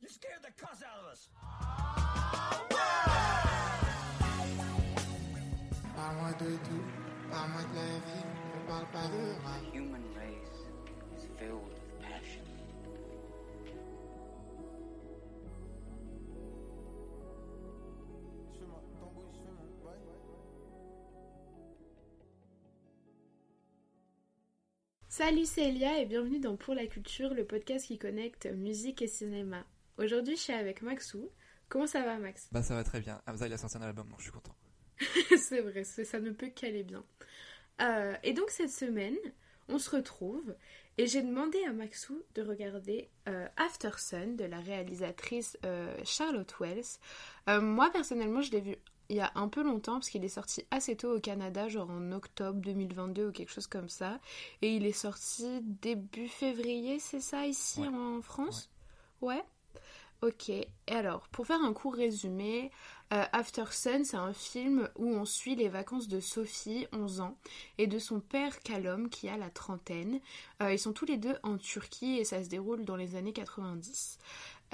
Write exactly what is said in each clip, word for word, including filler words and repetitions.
You scared the cuss out of us. Parle-moi de tout, parle-moi de la vie, ne parle pas de moi. The human race is filled with passion. Salut, c'est Elia et bienvenue dans Pour la Culture, le podcast qui connecte musique et cinéma. Aujourd'hui, je suis avec Maxou. Comment ça va, Max ? Bah ça va très bien. Hamza, il a sorti un album, donc je suis content. C'est vrai, ça ne peut qu'aller bien. Euh, et donc cette semaine, on se retrouve et j'ai demandé à Maxou de regarder euh, Aftersun de la réalisatrice euh, Charlotte Wells. Euh, moi, personnellement, je l'ai vu il y a un peu longtemps, parce qu'il est sorti assez tôt au Canada, genre en octobre deux mille vingt-deux ou quelque chose comme ça. Et il est sorti début février, c'est ça, ici ouais. en France ouais. ouais Ok. Et alors, pour faire un court résumé, euh, Aftersun, c'est un film où on suit les vacances de Sophie, onze ans, et de son père Calum, qui a la trentaine. Euh, ils sont tous les deux en Turquie et ça se déroule dans les années quatre-vingt-dix.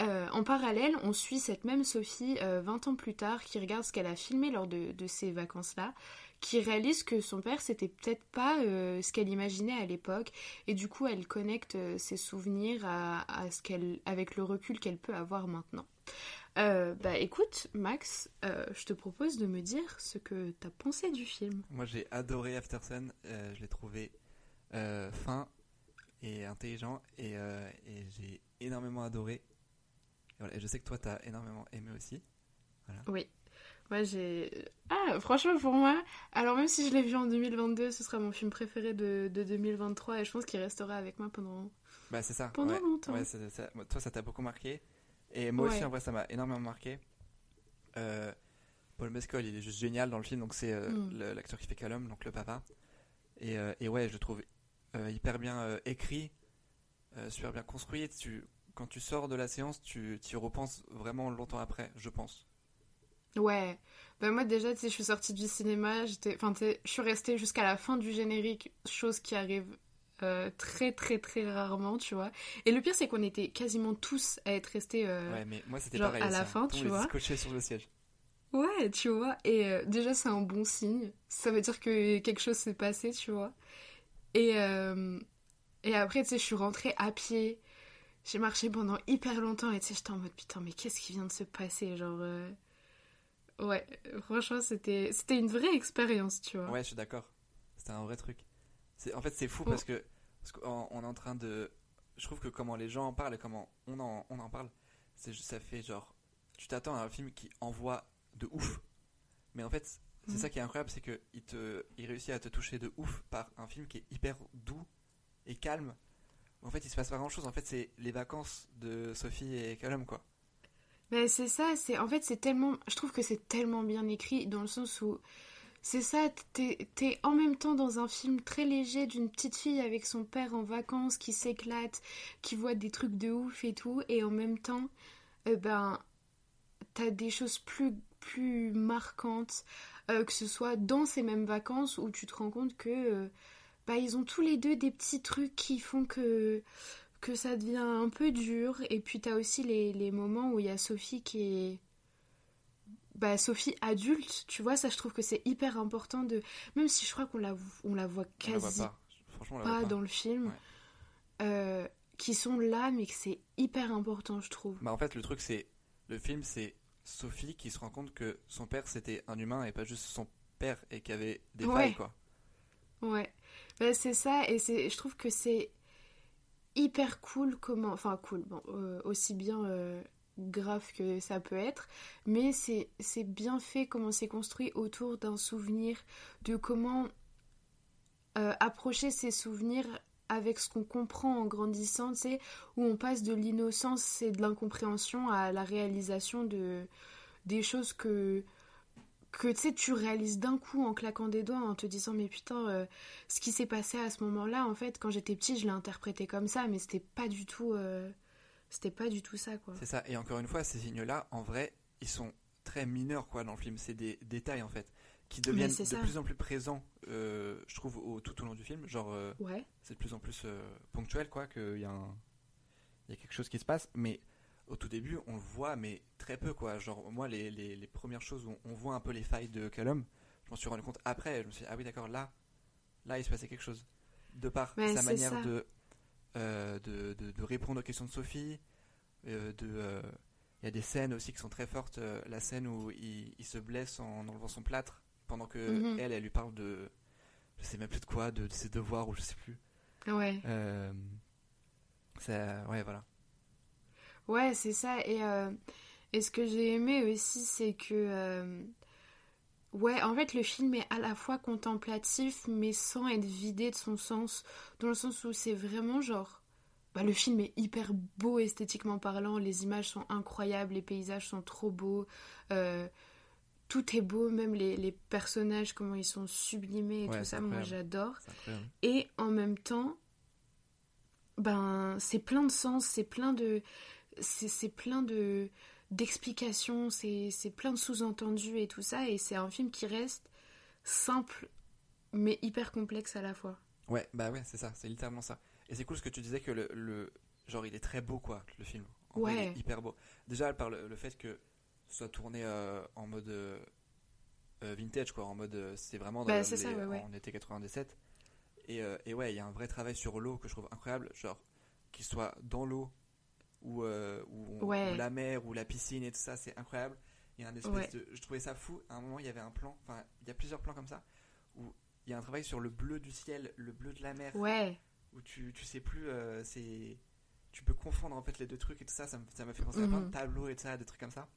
Euh, en parallèle, on suit cette même Sophie euh, vingt ans plus tard qui regarde ce qu'elle a filmé lors de, de ces vacances-là, qui réalise que son père c'était peut-être pas euh, ce qu'elle imaginait à l'époque, et du coup elle connecte euh, ses souvenirs à, à ce qu'elle, avec le recul qu'elle peut avoir maintenant. Euh, bah écoute Max, euh, je te propose de me dire ce que t'as pensé du film. Moi j'ai adoré Aftersun, euh, je l'ai trouvé euh, fin et intelligent et, euh, et j'ai énormément adoré. Et, voilà, et je sais que toi, t'as énormément aimé aussi. Voilà. Oui. Moi, j'ai... Ah, franchement, pour moi... Alors, même si je l'ai vu en deux mille vingt-deux, ce sera mon film préféré de, de deux mille vingt-trois. Et je pense qu'il restera avec moi pendant... Bah, c'est ça. Pendant ouais. longtemps. Ouais, c'est, c'est... Toi, ça t'a beaucoup marqué. Et moi ouais. aussi, en vrai, ça m'a énormément marqué. Euh, Paul Mescal, il est juste génial dans le film. Donc, c'est euh, mm. le, l'acteur qui fait Calum, donc le papa. Et, euh, et ouais, je le trouve euh, hyper bien euh, écrit. Euh, super bien construit. Tu... Quand tu sors de la séance, tu t'y repenses vraiment longtemps après, je pense. Ouais. Ben moi, déjà, tu sais, je suis sortie du cinéma, j'étais... Enfin, tu sais, je suis restée jusqu'à la fin du générique, chose qui arrive euh, très, très, très rarement, tu vois. Et le pire, c'est qu'on était quasiment tous à être restés euh, ouais, mais moi, c'était genre, pareil, à la ça. fin, tu vois. On était scotchés sur le siège. Ouais, tu vois. Et euh, déjà, c'est un bon signe. Ça veut dire que quelque chose s'est passé, tu vois. Et, euh... Et après, tu sais, je suis rentrée à pied... J'ai marché pendant hyper longtemps et tu sais, j'étais en mode putain, mais qu'est-ce qui vient de se passer? Genre, euh... ouais, franchement, c'était... c'était une vraie expérience, tu vois. Ouais, je suis d'accord. C'était un vrai truc. C'est... En fait, c'est fou oh. parce que parce qu'on est en train de. Je trouve que comment les gens en parlent et comment on en, on en parle, c'est juste... ça fait genre. Tu t'attends à un film qui envoie de ouf. Mais en fait, c'est mmh. ça qui est incroyable, c'est qu'il te... il réussit à te toucher de ouf par un film qui est hyper doux et calme. En fait, il se passe pas grand-chose. En fait, c'est les vacances de Sophie et Calum, quoi. Ben, c'est ça. C'est... En fait, c'est tellement... Je trouve que c'est tellement bien écrit dans le sens où... C'est ça, t'es, t'es en même temps dans un film très léger d'une petite fille avec son père en vacances qui s'éclate, qui voit des trucs de ouf et tout. Et en même temps, eh ben, t'as des choses plus, plus marquantes, euh, que ce soit dans ces mêmes vacances où tu te rends compte que... Euh, Bah, ils ont tous les deux des petits trucs qui font que, que ça devient un peu dur. Et puis, t'as aussi les, les moments où il y a Sophie qui est... Bah, Sophie adulte, tu vois. Ça, je trouve que c'est hyper important de... Même si je crois qu'on la, on la voit quasi on la voit pas. Franchement, on la voit pas, pas dans le film. Ouais. Euh, qui sont là, mais que c'est hyper important, je trouve. Bah, en fait, le truc, c'est... Le film, c'est Sophie qui se rend compte que son père, c'était un humain et pas juste son père et qu'il y avait des ouais. failles, quoi. Ouais. Ben c'est ça, et c'est, je trouve que c'est hyper cool, comment, enfin cool, bon, euh, aussi bien euh, grave que ça peut être, mais c'est, c'est bien fait comment c'est construit autour d'un souvenir, de comment euh, approcher ces souvenirs avec ce qu'on comprend en grandissant, tu sais, où on passe de l'innocence et de l'incompréhension à la réalisation de, des choses que... que tu sais, tu réalises d'un coup en claquant des doigts, en te disant mais putain, euh, ce qui s'est passé à ce moment-là, en fait, quand j'étais petite, je l'ai interprété comme ça, mais c'était pas du tout, euh, c'était pas du tout ça, quoi. C'est ça. Et encore une fois, ces signes-là, en vrai, ils sont très mineurs, quoi, dans le film. C'est des détails, en fait, qui deviennent de ça. plus en plus présents, euh, je trouve, au, tout au long du film. Genre, euh, ouais. c'est de plus en plus euh, ponctuel, quoi, qu'il y a, un... y a quelque chose qui se passe. Mais au tout début, on le voit, mais très peu, quoi. Genre, moi, les, les, les premières choses où on voit un peu les failles de Calum, je m'en suis rendu compte après. Je me suis dit, ah oui, d'accord, là, là, il se passait quelque chose. De par ouais, sa manière de, euh, de, de, de répondre aux questions de Sophie, euh, de... Euh, il y a des scènes aussi qui sont très fortes. Euh, la scène où il, il se blesse en enlevant son plâtre pendant que mm-hmm. elle, elle lui parle de... Je sais même plus de quoi, de, de ses devoirs ou je sais plus. Ouais. Euh, ça, ouais, voilà. Ouais, c'est ça. Et, euh, et ce que j'ai aimé aussi, c'est que... Euh, ouais, en fait, le film est à la fois contemplatif, mais sans être vidé de son sens. Dans le sens où c'est vraiment genre... Bah, le film est hyper beau esthétiquement parlant, les images sont incroyables, les paysages sont trop beaux, euh, tout est beau, même les, les personnages, comment ils sont sublimés et ouais, tout ça, incroyable. Moi j'adore. Et en même temps, ben, c'est plein de sens, c'est plein de, c'est, c'est plein de, d'explications, c'est, c'est plein de sous-entendus et tout ça, et c'est un film qui reste simple, mais hyper complexe à la fois. Ouais, bah ouais, c'est ça, c'est littéralement ça. Et c'est cool ce que tu disais que le, le genre il est très beau quoi le film. En ouais. vrai, il est hyper beau. Déjà par le, le fait que ce soit tourné euh, en mode euh, vintage quoi, en mode c'est vraiment dans bah, les, c'est ça, ouais, ouais. en été quatre-vingt-dix-sept. Et, euh, et ouais, il y a un vrai travail sur l'eau que je trouve incroyable, genre qu'il soit dans l'eau ou euh, ou, on, ouais. ou la mer ou la piscine et tout ça, c'est incroyable. Il y a un espèce ouais. de je trouvais ça fou, à un moment il y avait un plan, enfin il y a plusieurs plans comme ça où il y a un travail sur le bleu du ciel, le bleu de la mer. Ouais. Où tu, tu sais plus, euh, c'est... tu peux confondre en fait les deux trucs et tout ça, ça, m- ça m'a fait penser mmh. à plein de tableaux et tout ça, des trucs comme ça.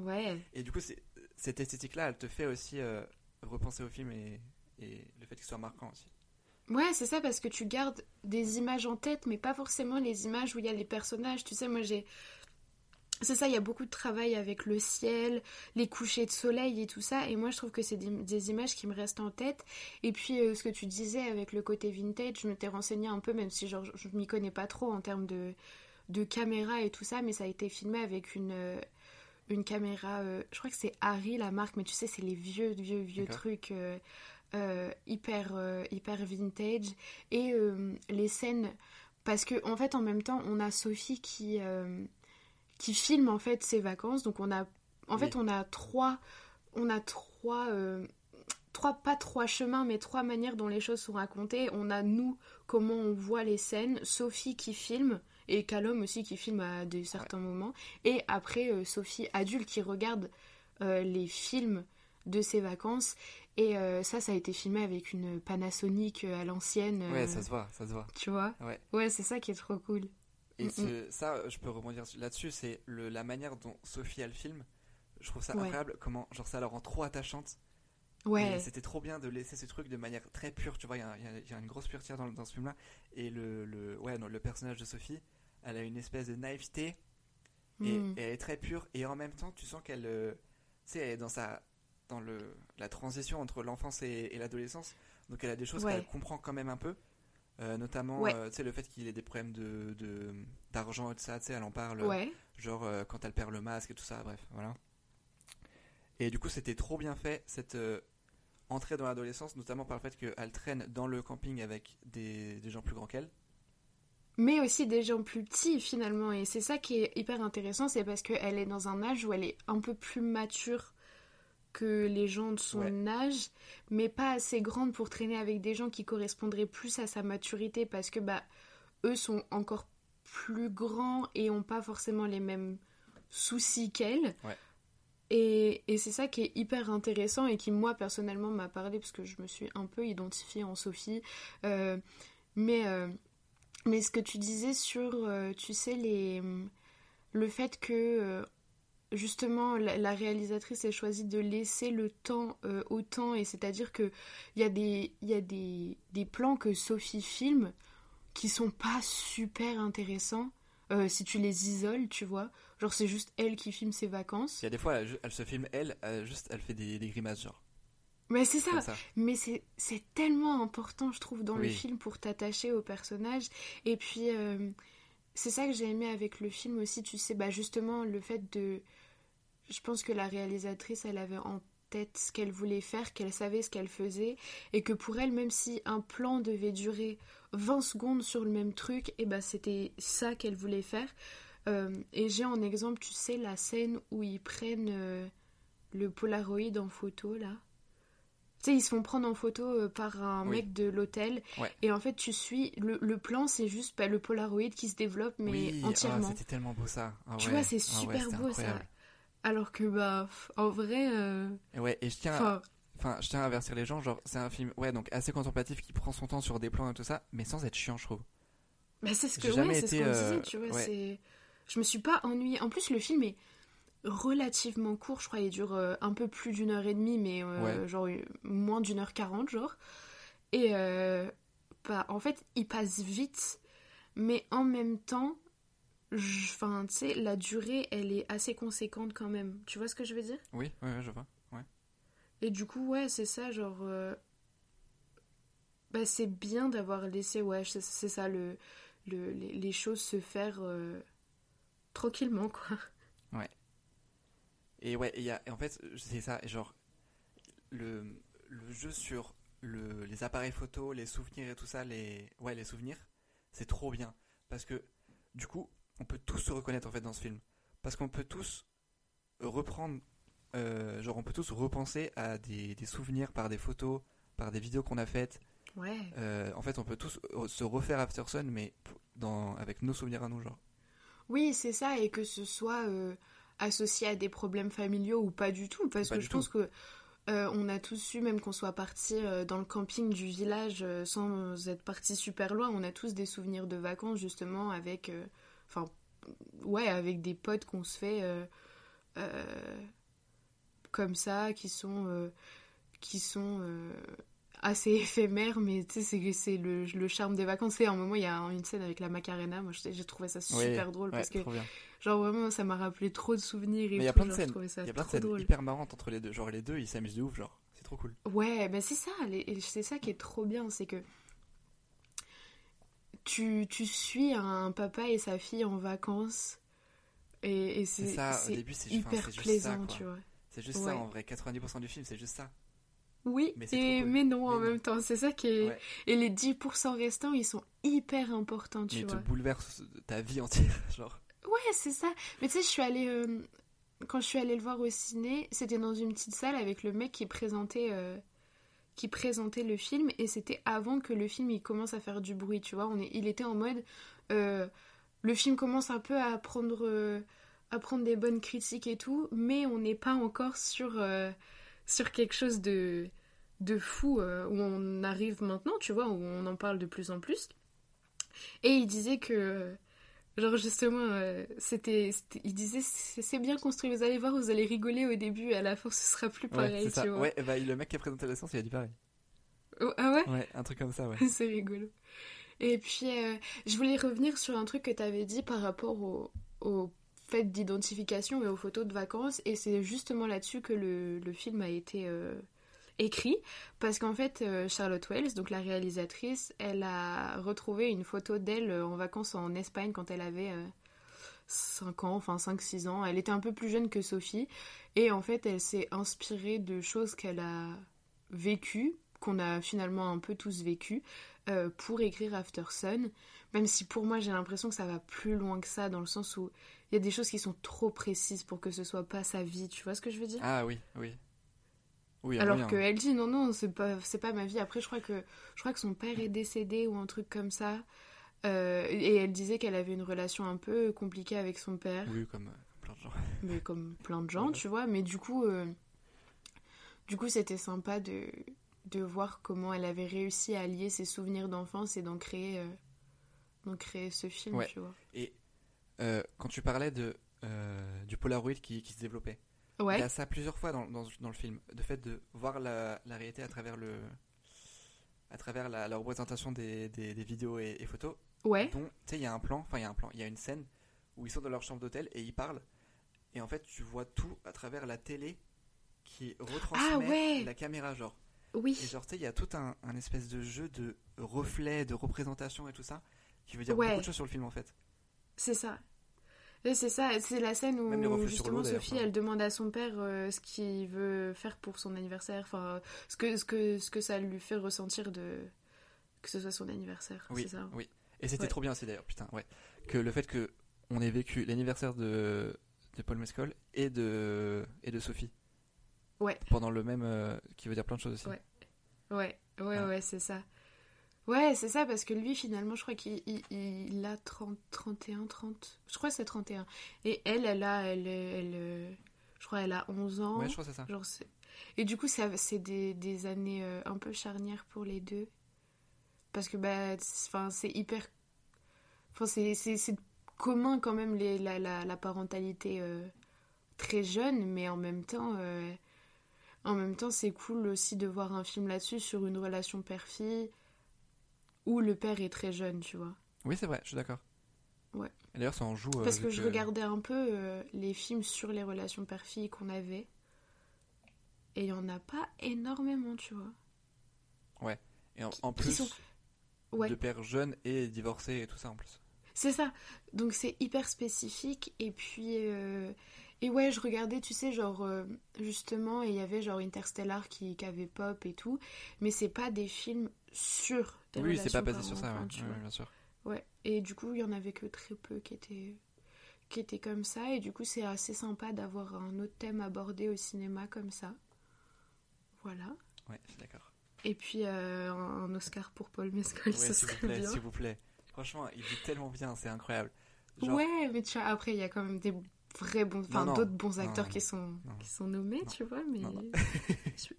Ouais. Et du coup, c'est... cette esthétique-là, elle te fait aussi euh, repenser au film et... et le fait qu'il soit marquant aussi. Ouais, c'est ça, parce que tu gardes des images en tête, mais pas forcément les images où il y a les personnages. Tu sais, moi j'ai... C'est ça, il y a beaucoup de travail avec le ciel, les couchers de soleil et tout ça. Et moi, je trouve que c'est des, des images qui me restent en tête. Et puis, euh, ce que tu disais avec le côté vintage, je m'étais renseignée un peu, même si genre, je ne m'y connais pas trop en termes de, de caméra et tout ça. Mais ça a été filmé avec une, euh, une caméra, euh, je crois que c'est Harry, la marque. Mais tu sais, c'est les vieux, vieux, vieux okay. trucs euh, euh, hyper, euh, hyper vintage. Et euh, les scènes... Parce qu'en en fait, en même temps, on a Sophie qui... Euh, qui filme en fait ses vacances, donc on a en oui. fait on a trois on a trois euh, trois pas trois chemins mais trois manières dont les choses sont racontées. On a nous comment on voit les scènes, Sophie qui filme et Calum aussi qui filme à des certains ouais. moments, et après euh, Sophie adulte qui regarde euh, les films de ses vacances. Et euh, ça ça a été filmé avec une Panasonic à l'ancienne. Euh, ouais, ça se voit, ça se voit. Tu vois ? Ouais. Ouais, c'est ça qui est trop cool. Et ce, ça, je peux rebondir là-dessus, c'est le, la manière dont Sophie a le film. Je trouve ça ouais. incroyable, comment genre ça la rend trop attachante. Ouais. Et c'était trop bien de laisser ce truc de manière très pure, tu vois, il y, y, y a une grosse pureté dans, dans ce film-là. Et le, le, ouais, non, le personnage de Sophie, elle a une espèce de naïveté, et, mm. et elle est très pure, et en même temps, tu sens qu'elle euh, elle est dans, sa, dans le, la transition entre l'enfance et, et l'adolescence, donc elle a des choses ouais. qu'elle comprend quand même un peu. Euh, notamment ouais. euh, tu sais le fait qu'il ait des problèmes de, de d'argent et tout ça, tu sais elle en parle ouais. genre euh, quand elle perd le masque et tout ça, bref voilà. Et du coup c'était trop bien fait cette euh, entrée dans l'adolescence, notamment par le fait qu'elle traîne dans le camping avec des, des gens plus grands qu'elle mais aussi des gens plus petits finalement, et c'est ça qui est hyper intéressant, c'est parce qu'elle est dans un âge où elle est un peu plus mature que les gens de son ouais. âge, mais pas assez grande pour traîner avec des gens qui correspondraient plus à sa maturité, parce que bah eux sont encore plus grands et ont pas forcément les mêmes soucis qu'elle. Ouais. Et, et c'est ça qui est hyper intéressant et qui moi personnellement m'a parlé, parce que je me suis un peu identifiée en Sophie. Euh, mais euh, mais ce que tu disais sur euh, tu sais les le fait que euh, justement, la, la réalisatrice a choisi de laisser le temps euh, au temps, et c'est-à-dire que il y a des il y a des des plans que Sophie filme qui sont pas super intéressants euh, si tu les isoles, tu vois. Genre c'est juste elle qui filme ses vacances. Il y a des fois elle, elle se filme elle, elle juste elle fait des, des grimaces genre. Mais c'est ça. ça. Mais c'est c'est tellement important je trouve dans oui. le film pour t'attacher au personnage, et puis. Euh, C'est ça que j'ai aimé avec le film aussi, tu sais, bah justement le fait de... Je pense que la réalisatrice, elle avait en tête ce qu'elle voulait faire, qu'elle savait ce qu'elle faisait, et que pour elle, même si un plan devait durer vingt secondes sur le même truc, et bah c'était ça qu'elle voulait faire. Euh, et j'ai en exemple, tu sais, la scène où ils prennent euh, le Polaroid en photo, là. Tu sais, ils se font prendre en photo euh, par un oui. mec de l'hôtel. Ouais. Et en fait, tu suis... Le, le plan, c'est juste bah, le Polaroid qui se développe, mais oui, entièrement. Ah, c'était tellement beau, ça. Ah, tu ouais. vois, c'est super ah, ouais, beau, incroyable. Ça. Alors que, bah, en vrai... Euh... Ouais, et je tiens... Enfin... Enfin, je tiens à avertir les gens, genre, c'est un film, ouais, donc assez contemplatif, qui prend son temps sur des plans et tout ça, mais sans être chiant, je trouve. Bah, c'est ce que, ouais, c'est ce qu'on euh... disait, tu vois, ouais. c'est... Je me suis pas ennuyée. En plus, le film est relativement court, je crois, il dure euh, un peu plus d'une heure et demie, mais euh, ouais. genre, euh, moins d'une heure quarante, genre. Et, euh, bah, en fait, il passe vite, mais en même temps, je... enfin, tu sais, la durée, elle est assez conséquente quand même. Tu vois ce que je veux dire ? Oui, ouais, ouais, je vois. Et du coup, ouais, c'est ça, genre... Euh... Bah, c'est bien d'avoir laissé, ouais, c'est, c'est ça, le, le, les, les choses se faire euh... tranquillement, quoi. Ouais. Et ouais, y a, en fait, c'est ça, genre, le, le jeu sur le, les appareils photos, les souvenirs et tout ça, les, ouais, les souvenirs, c'est trop bien. Parce que, du coup, on peut tous se reconnaître, en fait, dans ce film. Parce qu'on peut tous reprendre... Euh, genre on peut tous repenser à des, des souvenirs par des photos, par des vidéos qu'on a faites. Ouais. Euh, en fait, on peut tous se refaire Aftersun, mais dans, avec nos souvenirs à nous, genre. Oui, c'est ça, et que ce soit euh, associé à des problèmes familiaux ou pas du tout, parce pas que je tout. pense que euh, on a tous eu, même qu'on soit partis euh, dans le camping du village euh, sans être partis super loin, on a tous des souvenirs de vacances justement avec, enfin, euh, ouais, avec des potes qu'on se fait. Euh, euh, comme ça, qui sont, euh, qui sont euh, assez éphémères, mais tu sais, c'est, c'est le, le charme des vacances. Et à un moment, il y a une scène avec la Macarena, moi j'ai trouvé ça super oui, drôle, ouais, parce que, bien. genre vraiment, ça m'a rappelé trop de souvenirs. Et mais il y a plein de scènes, il y a plein de scènes hyper marrantes entre les deux, genre les deux, ils s'amusent de ouf, genre, c'est trop cool. Ouais, ben c'est ça, les, c'est ça qui est trop bien, c'est que tu, tu suis un papa et sa fille en vacances, et, et c'est, c'est, ça, c'est, au début, c'est hyper enfin, c'est plaisant, ça, tu vois. C'est juste ouais. ça, en vrai. quatre-vingt-dix pour cent du film, c'est juste ça. Oui, mais, et... cool. mais non, mais en non. même temps. C'est ça qui est... Ouais. Et les dix pour cent restants, ils sont hyper importants, tu mais vois. Ils te bouleversent ta vie entière, genre. Ouais, c'est ça. Mais tu sais, je suis allée... Euh... Quand je suis allée le voir au ciné, c'était dans une petite salle avec le mec qui présentait... Euh... qui présentait le film. Et c'était avant que le film, il commence à faire du bruit, tu vois. On est... Il était en mode... Euh... Le film commence un peu à prendre... Euh... à prendre des bonnes critiques et tout, mais on n'est pas encore sur, euh, sur quelque chose de, de fou euh, où on arrive maintenant, tu vois, où on en parle de plus en plus. Et il disait que, genre justement, euh, c'était, c'était, il disait c'est, c'est bien construit, vous allez voir, vous allez rigoler au début, à la fin ce sera plus pareil, ouais, tu ça. vois. Ouais, bah, le mec qui a présenté la séance, il a dit pareil. Oh, ah ouais ? Ouais, un truc comme ça, ouais. C'est rigolo. Et puis, euh, je voulais revenir sur un truc que t'avais dit par rapport au, au fait d'identification et aux photos de vacances, et c'est justement là-dessus que le, le film a été euh, écrit, parce qu'en fait euh, Charlotte Wells, donc la réalisatrice, elle a retrouvé une photo d'elle euh, en vacances en Espagne quand elle avait euh, cinq ans, enfin cinq six ans, elle était un peu plus jeune que Sophie, et en fait elle s'est inspirée de choses qu'elle a vécues, qu'on a finalement un peu tous vécues, euh, pour écrire Aftersun, même si pour moi j'ai l'impression que ça va plus loin que ça, dans le sens où il y a des choses qui sont trop précises pour que ce soit pas sa vie, tu vois ce que je veux dire ? Ah oui, oui. oui alors moyen. que elle dit non non, c'est pas c'est pas ma vie. Après je crois que je crois que son père est décédé ou un truc comme ça. Euh, et elle disait qu'elle avait une relation un peu compliquée avec son père. Oui, comme euh, plein de gens. Mais comme plein de gens, tu vois. Mais du coup, euh, du coup, c'était sympa de de voir comment elle avait réussi à allier ses souvenirs d'enfance et d'en créer euh, d'en créer ce film, ouais. tu vois. Et Euh, quand tu parlais de, euh, du Polaroid qui, qui se développait, ouais. il y a ça plusieurs fois dans, dans, dans le film, le fait de voir la, la réalité à travers, le, à travers la, la représentation des, des, des vidéos et, et photos, ouais. dont il y a un plan, enfin il y a un plan, il y a une scène où ils sont dans leur chambre d'hôtel et ils parlent, et en fait tu vois tout à travers la télé qui retransmet ah ouais. la caméra, genre. Oui. Et genre tu sais, il y a tout un, un espèce de jeu de reflets, de représentation et tout ça, qui veut dire ouais. beaucoup de choses sur le film en fait. C'est ça. Et c'est ça, c'est la scène où justement Sophie, elle demande à son père euh, ce qu'il veut faire pour son anniversaire, enfin ce que ce que ce que ça lui fait ressentir de que ce soit son anniversaire, oui, c'est ça. Oui. Et c'était ouais. trop bien, c'est d'ailleurs, putain, ouais. Que le fait que on ait vécu l'anniversaire de, de Paul Mescal et de, et de Sophie. Ouais. Pendant le même, euh, qui veut dire plein de choses aussi. Ouais, ouais, ouais, ah. ouais, c'est ça. Ouais, c'est ça, parce que lui, finalement, je crois qu'il il, il a trente, trente et un, trente... Je crois que c'est trente et un. Et elle, elle a... Elle, elle, elle, je crois qu'elle a onze ans. Ouais, je crois que c'est ça. Genre, c'est... Et du coup, ça, c'est des, des années euh, un peu charnières pour les deux. Parce que, bah, c'est, c'est hyper... Enfin, c'est, c'est, c'est commun, quand même, les, la, la, la parentalité euh, très jeune, mais en même temps... Euh, En même temps, c'est cool aussi de voir un film là-dessus, sur une relation père-fille, où le père est très jeune, tu vois. Oui, c'est vrai, je suis d'accord. Ouais. Et d'ailleurs, ça en joue... Parce euh, que je que... regardais un peu euh, les films sur les relations père-fille qu'on avait, et il n'y en a pas énormément, tu vois. Ouais, et en, en plus, sont... ouais. de père jeune et divorcé et tout ça en plus. C'est ça, donc c'est hyper spécifique, et puis... Euh... Et ouais, je regardais, tu sais, genre, euh, justement, et il y avait genre Interstellar qui, qui avait pop et tout, mais c'est pas des films sur des oui, relations c'est pas basé sur ça, ouais, ouais, bien sûr. Ouais, et du coup, il y en avait que très peu qui étaient, qui étaient comme ça, et du coup, c'est assez sympa d'avoir un autre thème abordé au cinéma comme ça. Voilà. Ouais, je suis d'accord. Et puis, euh, un Oscar pour Paul Mescal, ouais, ça s'il serait vous plaît, bien. S'il vous plaît, franchement, il joue tellement bien, c'est incroyable. Genre... Ouais, mais tu vois, après, il y a quand même des... Vrai bon, enfin d'autres bons acteurs non, non, qui sont non, qui sont nommés, non, tu vois, mais non, non.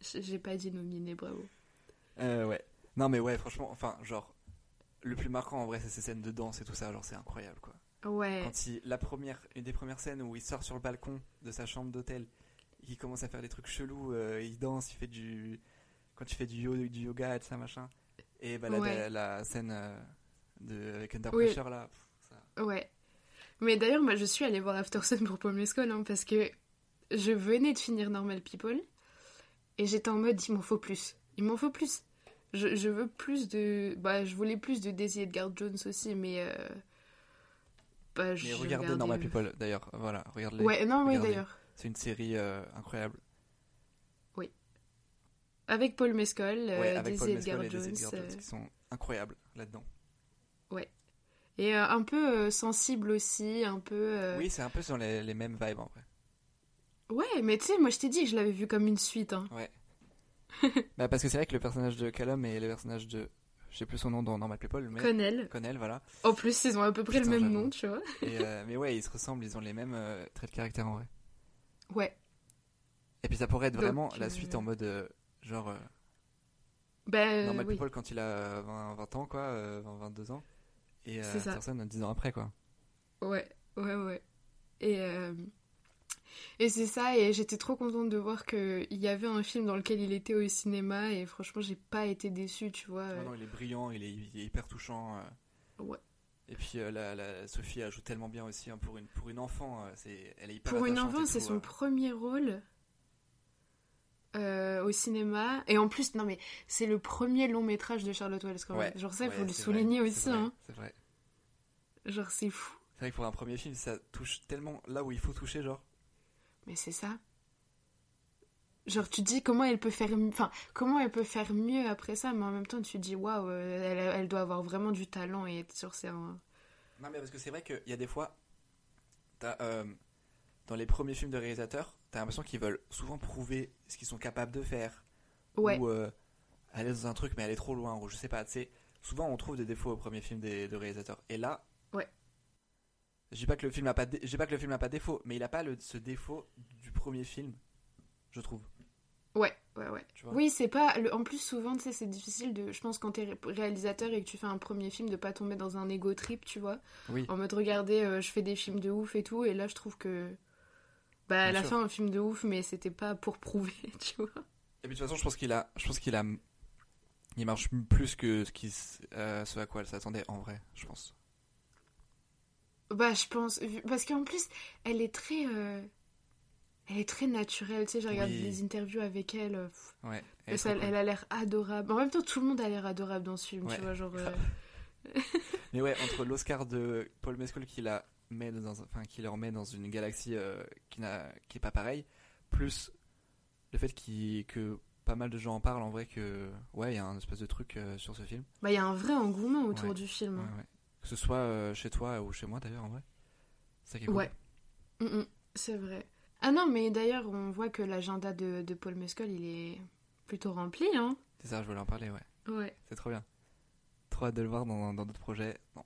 j'ai pas dit nominé, bravo. Euh, ouais. Non mais ouais, franchement, enfin genre le plus marquant en vrai, c'est ces scènes de danse et tout ça, genre c'est incroyable quoi. Ouais. Quand il la première une des premières scènes où il sort sur le balcon de sa chambre d'hôtel, il commence à faire des trucs chelous, euh, il danse, il fait du quand tu fais du, yo, du yoga et tout ça machin. Et bah la, ouais. la, la scène euh, de avec Under oui. Pressure là. Pff, ça... Ouais. Mais d'ailleurs, moi, je suis allée voir Aftersun pour Paul Mescal, hein, parce que je venais de finir Normal People, et j'étais en mode, il m'en faut plus. Il m'en faut plus. Je, je veux plus de... Bah, je voulais plus de Daisy Edgar Jones aussi, mais... Euh... Bah, je mais regardez regardais... Normal People, d'ailleurs. Voilà, regardez-les. Ouais, non, regardez. Oui, d'ailleurs. C'est une série euh, incroyable. Oui. Avec Paul Mescal, euh, ouais, avec Daisy Paul Mescal Edgar et Jones. Daisy Edgar Jones, euh... qui sont incroyables, là-dedans. Ouais. Et euh, un peu euh, sensible aussi, un peu... Euh... Oui, c'est un peu sur les, les mêmes vibes, en vrai. Ouais, mais tu sais, moi, je t'ai dit que je l'avais vu comme une suite. Hein. Ouais. Bah, parce que c'est vrai que le personnage de Calum et le personnage de... Je sais plus son nom dans Normal People, mais... Connell. Connell, voilà. En plus, ils ont à peu près Putain, le même j'avoue. nom, tu vois. Et, euh, mais ouais, ils se ressemblent, ils ont les mêmes euh, traits de caractère, en vrai. Ouais. Et puis, ça pourrait être Donc, vraiment euh... la suite en mode, euh, genre... Euh... Bah, Normal oui. People, quand il a vingt, vingt ans, quoi, euh, vingt-deux ans. Et euh, personne dix ans après, quoi. Ouais, ouais, ouais. Et, euh... et c'est ça, et j'étais trop contente de voir qu'il y avait un film dans lequel il était au cinéma, et franchement, j'ai pas été déçue, tu vois. Non, non, il est brillant, il est, il est hyper touchant. Euh... Ouais. Et puis, euh, la, la Sophie elle joue tellement bien aussi, hein, pour, une, pour une enfant, c'est, elle est hyper Pour une enfant, c'est tout, son euh... premier rôle euh, au cinéma. Et en plus, non mais, c'est le premier long métrage de Charlotte Wells, quand même. Ouais, genre ça, il ouais, faut le souligner vrai, aussi, c'est vrai, hein. C'est vrai. Genre c'est fou. C'est vrai que pour un premier film, ça touche tellement là où il faut toucher, genre. Mais c'est ça. Genre tu te dis comment elle peut faire, enfin comment elle peut faire mieux après ça, mais en même temps tu te dis waouh, elle, elle doit avoir vraiment du talent et être sur ses. Non mais parce que c'est vrai qu'il y a des fois, t'as, euh, dans les premiers films de réalisateurs, t'as l'impression qu'ils veulent souvent prouver ce qu'ils sont capables de faire. Ouais. Ou euh, aller dans un truc mais aller trop loin, ou je sais pas. Tu sais, souvent on trouve des défauts aux premiers films des, de réalisateurs. Et là. Ouais. Je dis pas que le film n'a pas, dé... j'ai pas que le film n'a pas défaut, mais il a pas le... ce défaut du premier film, je trouve. Ouais, ouais, ouais. Oui, c'est pas. Le... En plus, souvent, tu sais, c'est difficile de. Je pense quand t'es ré- réalisateur et que tu fais un premier film, de pas tomber dans un ego trip, tu vois. Oui. En mode, regardez, euh, je fais des films de ouf et tout, et là, je trouve que. Bah, à Bien la sûr. fin, un film de ouf, mais c'était pas pour prouver, tu vois. Et puis, de toute façon, je pense qu'il a. Je pense qu'il a. Il marche plus que ce, qui... euh, ce à quoi elle s'attendait, en vrai, je pense. Bah je pense, parce qu'en plus elle est très euh... elle est très naturelle, tu sais, j'ai regardé oui. des interviews avec elle, ouais, elle, ça, elle, cool. elle a l'air adorable, en même temps tout le monde a l'air adorable dans ce film, ouais. tu vois, genre euh... mais ouais, entre l'Oscar de Paul Mescal qui la met dans un... enfin qui leur met dans une galaxie euh, qui n'a qui est pas pareille, plus le fait qu'il... que pas mal de gens en parlent, en vrai, que ouais, il y a un espèce de truc euh, sur ce film, bah il y a un vrai engouement autour ouais. du film, ouais, ouais. Que ce soit chez toi ou chez moi, d'ailleurs, en vrai. ça qui est cool. Ouais, mmh, c'est vrai. Ah non, mais d'ailleurs, on voit que l'agenda de, de Paul Mescal, il est plutôt rempli, hein. C'est ça, je voulais en parler, ouais. Ouais. C'est trop bien. Trop hâte de le voir dans, dans d'autres projets. Non,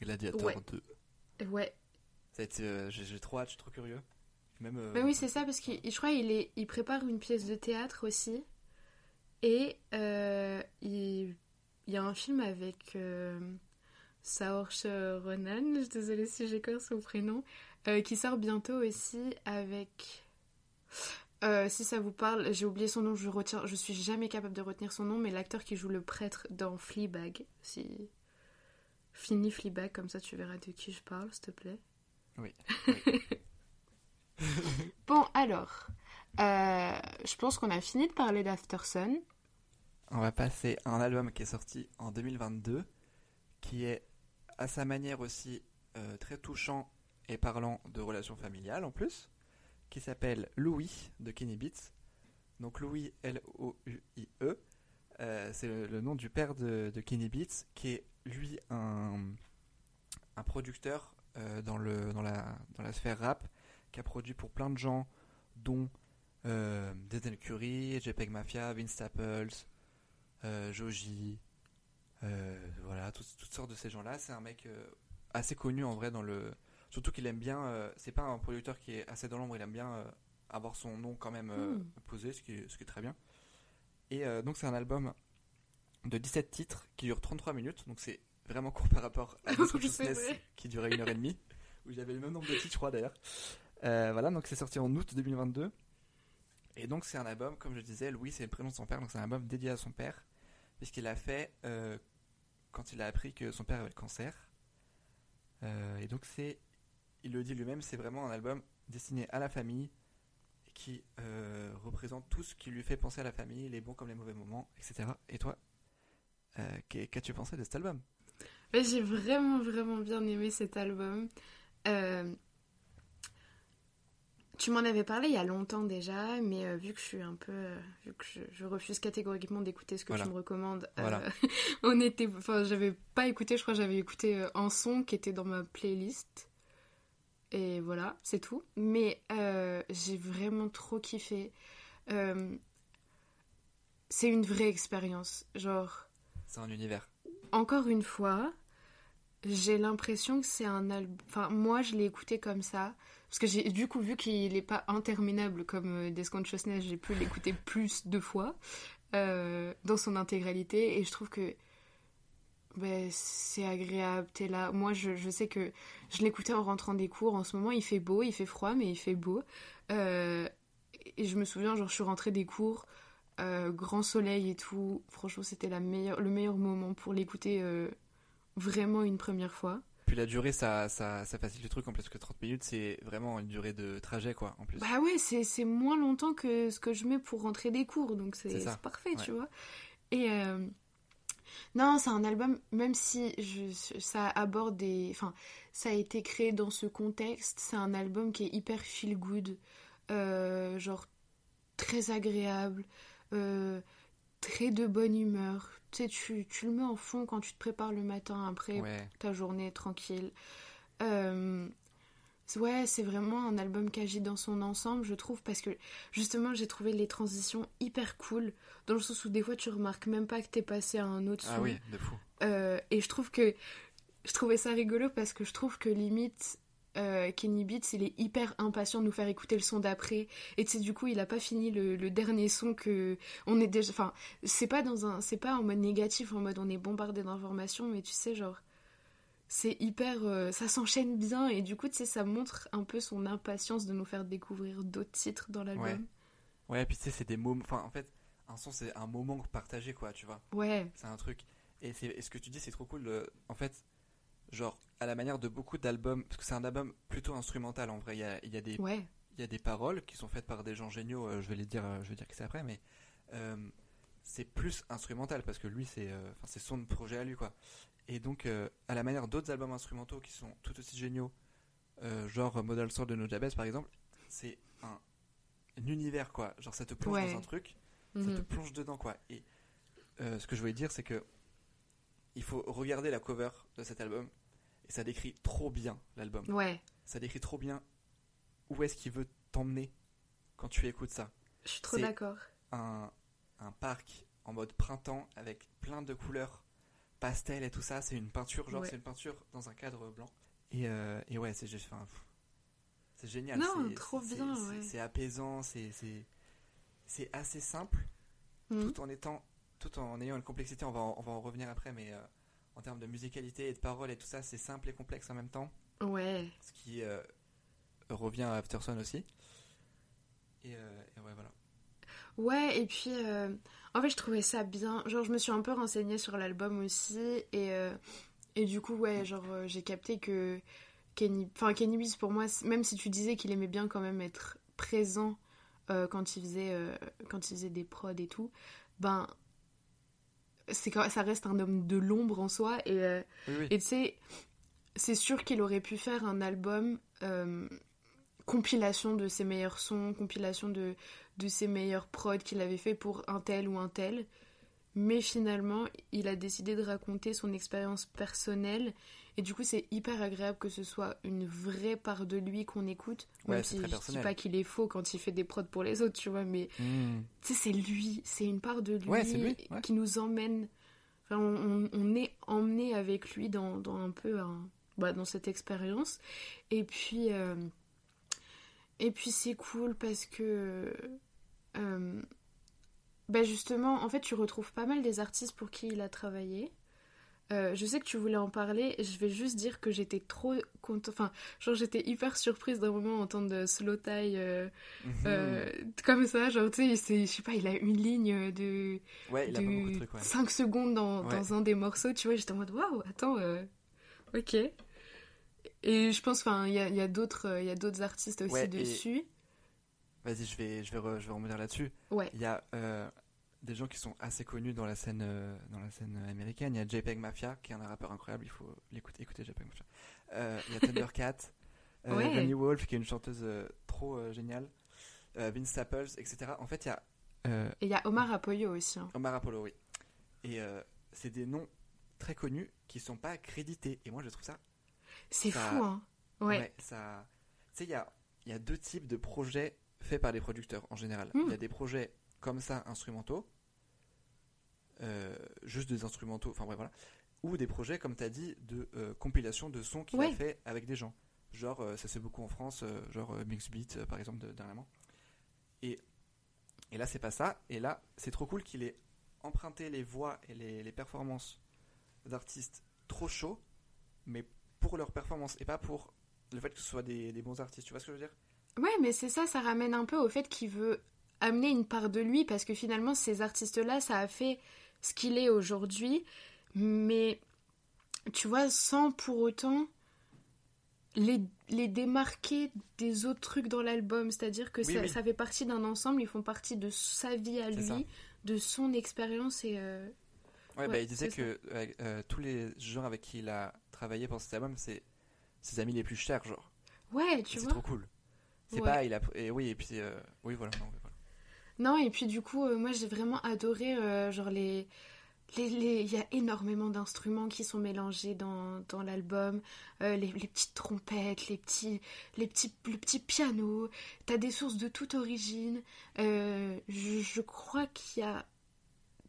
Gladiator ouais. deux. Ouais. Ça va être, euh, j'ai, j'ai trop hâte, je suis trop curieux. Même, euh, bah oui, c'est ça, parce que je crois qu'il est, il prépare une pièce de théâtre aussi. Et euh, il, il y a un film avec euh, Saoirse Ronan, je suis désolée si j'écorche son prénom, euh, qui sort bientôt aussi avec... Euh, si ça vous parle, j'ai oublié son nom, je retiens, je suis jamais capable de retenir son nom, mais l'acteur qui joue le prêtre dans Fleabag, si... Fini Fleabag, comme ça tu verras de qui je parle, s'il te plaît. Oui, oui. Bon, alors, euh, je pense qu'on a fini de parler d'Aftersun. On va passer à un album qui est sorti en deux mille vingt-deux, qui est à sa manière aussi euh, très touchant et parlant de relations familiales en plus, qui s'appelle Louis de Kenny Beats. Donc Louis, L O U I E, euh, c'est le, le nom du père de, de Kenny Beats, qui est lui un, un producteur euh, dans, le, dans, la, dans la sphère rap, qui a produit pour plein de gens, dont euh, Denzel Curry, JPEG Mafia, Vince Staples, euh, Joji, euh, voilà, tout, toutes sortes de ces gens-là. C'est un mec euh, assez connu en vrai dans le... Surtout qu'il aime bien... Euh, c'est pas un producteur qui est assez dans l'ombre, il aime bien euh, avoir son nom quand même euh, mmh. posé, ce qui, ce qui est très bien. Et euh, donc c'est un album de dix-sept titres qui dure trente-trois minutes, donc c'est vraiment court par rapport à Business qui durait une heure et demie, où j'avais le même nombre de titres, je crois d'ailleurs. Euh, voilà, donc c'est sorti en août deux mille vingt-deux. Et donc c'est un album, comme je disais, Louis c'est le prénom de son père, donc c'est un album dédié à son père, puisqu'il a fait euh, quand il a appris que son père avait le cancer. Euh, et donc c'est, il le dit lui-même, c'est vraiment un album destiné à la famille, qui euh, représente tout ce qui lui fait penser à la famille, les bons comme les mauvais moments, et cetera. Et toi, euh, qu'as-tu pensé de cet album ? Mais j'ai vraiment vraiment bien aimé cet album. Euh... Tu m'en avais parlé il y a longtemps déjà, mais euh, vu que je suis un peu, euh, vu que je, je refuse catégoriquement d'écouter ce que voilà. tu me recommandes, euh, voilà. on était, enfin, j'avais pas écouté, je crois, que j'avais écouté euh, un son qui était dans ma playlist, et voilà, c'est tout. Mais euh, j'ai vraiment trop kiffé. Euh, c'est une vraie expérience, genre. C'est un univers. Encore une fois, j'ai l'impression que c'est un album. Enfin, moi, je l'ai écouté comme ça. Parce que j'ai du coup vu qu'il n'est pas interminable comme Death Consciousness, j'ai pu l'écouter plus de fois euh, dans son intégralité. Et je trouve que ben, c'est agréable, t'es là. Moi, je, je sais que je l'écoutais en rentrant des cours. En ce moment, il fait beau, il fait froid, mais il fait beau. Euh, et je me souviens, genre, je suis rentrée des cours, euh, grand soleil et tout. Franchement, c'était la meilleure, le meilleur moment pour l'écouter euh, vraiment une première fois. Puis la durée, ça, ça, ça facilite le truc en plus, que trente minutes, c'est vraiment une durée de trajet, quoi, en plus. Bah ouais, c'est, c'est moins longtemps que ce que je mets pour rentrer des cours, donc c'est, c'est, c'est parfait, ouais. Tu vois. Et euh, non, c'est un album, même si je, ça aborde des... Enfin, ça a été créé dans ce contexte, c'est un album qui est hyper feel-good, euh, genre très agréable, euh, très de bonne humeur. Tu sais, tu, tu le mets en fond quand tu te prépares le matin après ouais. ta journée tranquille. Euh, ouais, c'est vraiment un album qui agit dans son ensemble, je trouve, parce que justement, j'ai trouvé les transitions hyper cool, dans le sens où des fois, tu remarques même pas que t'es passé à un autre son. Ah oui, de fou. Euh, et je trouve que... Je trouvais ça rigolo parce que je trouve que limite... Euh, Kenny Beats, il est hyper impatient de nous faire écouter le son d'après, et tu sais, du coup il a pas fini le, le dernier son que on est déjà, enfin c'est pas dans un, c'est pas en mode négatif, en mode on est bombardé d'informations, mais tu sais, genre c'est hyper, euh, ça s'enchaîne bien, et du coup tu sais, ça montre un peu son impatience de nous faire découvrir d'autres titres dans l'album. Ouais, ouais, puis tu sais, c'est des moments, enfin en fait un son c'est un moment partagé, quoi, tu vois. Ouais, c'est un truc, et, c'est... et ce que tu dis c'est trop cool, le... en fait genre à la manière de beaucoup d'albums, parce que c'est un album plutôt instrumental en vrai, il y a, il y a, des, ouais. il y a des paroles qui sont faites par des gens géniaux, euh, je vais les dire, euh, je vais dire que c'est après, mais euh, c'est plus instrumental parce que lui c'est, euh, c'est son projet à lui, quoi. Et donc euh, à la manière d'autres albums instrumentaux qui sont tout aussi géniaux, euh, genre Modal Soul de No Jabez par exemple, c'est un, un univers, quoi, genre ça te plonge ouais. dans un truc, mmh. ça te plonge dedans, quoi. Et euh, ce que je voulais dire c'est que il faut regarder la cover de cet album. Et ça décrit trop bien l'album. Ouais, ça décrit trop bien où est-ce qu'il veut t'emmener quand tu écoutes ça. Je suis trop c'est d'accord. Un, un parc en mode printemps avec plein de couleurs pastel et tout ça. C'est une peinture, genre ouais. c'est une peinture dans un cadre blanc. Et, euh, et ouais, c'est, enfin, pff, c'est génial. Non, c'est, trop c'est, bien. C'est, ouais. c'est, c'est apaisant, c'est, c'est, c'est assez simple, mmh. tout en étant, tout en ayant une complexité. On va, en, on va en revenir après, mais euh, en termes de musicalité et de paroles et tout ça, c'est simple et complexe en même temps. Ouais. Ce qui euh, revient à Aftersun aussi. Et, euh, et ouais, voilà. Ouais, et puis euh, en fait, je trouvais ça bien. Genre, je me suis un peu renseignée sur l'album aussi, et euh, et du coup, ouais, genre, euh, j'ai capté que Kenny, enfin Kenny Beats pour moi, même si tu disais qu'il aimait bien quand même être présent euh, quand il faisait euh, quand il faisait des prods et tout, ben c'est quand ça reste un homme de l'ombre en soi, et euh, oui, oui. et tu sais, c'est sûr qu'il aurait pu faire un album. Euh, compilation de ses meilleurs sons, compilation de, de ses meilleurs prods qu'il avait fait pour un tel ou un tel. Mais finalement, il a décidé de raconter son expérience personnelle. Et du coup, c'est hyper agréable que ce soit une vraie part de lui qu'on écoute. Ouais, même c'est si très personnel. Je dis pas qu'il est faux quand il fait des prods pour les autres, tu vois. Mais mmh. tu sais, c'est lui. C'est une part de lui, ouais, c'est lui. Ouais. Qui nous emmène... Enfin, on, on est emmené avec lui dans, dans un peu... Hein, bah, dans cette expérience. Et puis... Euh, Et puis c'est cool parce que, euh, bah justement, en fait, tu retrouves pas mal des artistes pour qui il a travaillé. Euh, je sais que tu voulais en parler, je vais juste dire que j'étais trop contente, enfin, genre j'étais hyper surprise d'un moment à entendre Slow Tie euh, mmh. euh, comme ça, genre tu sais, je sais pas, il a une ligne de, ouais, il de, a pas beaucoup de trucs, ouais. cinq secondes dans, ouais. dans un des morceaux, tu vois, j'étais en mode waouh, attends, euh, ok. Et je pense, enfin, il y a, y a d'autres, il y a d'autres artistes aussi ouais, dessus. Vas-y, je vais, je vais, re, je vais revenir là-dessus. Ouais. Il y a euh, des gens qui sont assez connus dans la scène, euh, dans la scène américaine. Il y a JPEG Mafia, qui est un rappeur incroyable. Il faut l'écouter, écouter JPEG Mafia. Euh, il y a Thundercat, euh, ouais. Rémi Wolf, qui est une chanteuse euh, trop euh, géniale, euh, Vince Staples, et cetera. En fait, il y a. Euh, Et il y a Omar Apollo aussi. Hein. Omar Apollo, oui. Et euh, c'est des noms très connus qui sont pas crédités. Et moi, je trouve ça. C'est ça, fou, hein. Ouais. ouais ça... Tu sais, il y a, y a deux types de projets faits par les producteurs, en général. Il mmh. y a des projets comme ça, instrumentaux, euh, juste des instrumentaux, enfin bref, voilà. Ou des projets, comme tu as dit, de euh, compilation de sons qu'il ouais. a fait avec des gens. Genre, euh, ça se fait beaucoup en France, euh, genre euh, Mix Beat, euh, par exemple, de, dernièrement. Et, et là, c'est pas ça. Et là, c'est trop cool qu'il ait emprunté les voix et les, les performances d'artistes trop chauds, mais pour leur performance et pas pour le fait que ce soit des, des bons artistes, tu vois ce que je veux dire ? Ouais, mais c'est ça, ça ramène un peu au fait qu'il veut amener une part de lui, parce que finalement, ces artistes-là, ça a fait ce qu'il est aujourd'hui, mais tu vois, sans pour autant les, les démarquer des autres trucs dans l'album, c'est-à-dire que oui, ça, oui. ça fait partie d'un ensemble, ils font partie de sa vie à c'est lui, ça. De son expérience et... Euh... Ouais, ouais, bah, il disait que euh, euh, tous les gens avec qui il a travaillé pour cet album, c'est ses amis les plus chers, genre. Ouais, tu et vois. C'est trop cool. C'est ouais. pas, il a, et oui, et puis, euh, oui, voilà, non, voilà. Non, et puis du coup, euh, moi, j'ai vraiment adoré, euh, genre les, les, les, il y a énormément d'instruments qui sont mélangés dans, dans l'album, euh, les, les petites trompettes, les petits, les petits, le petit piano. T'as des sources de toute origine. Euh, je, je crois qu'il y a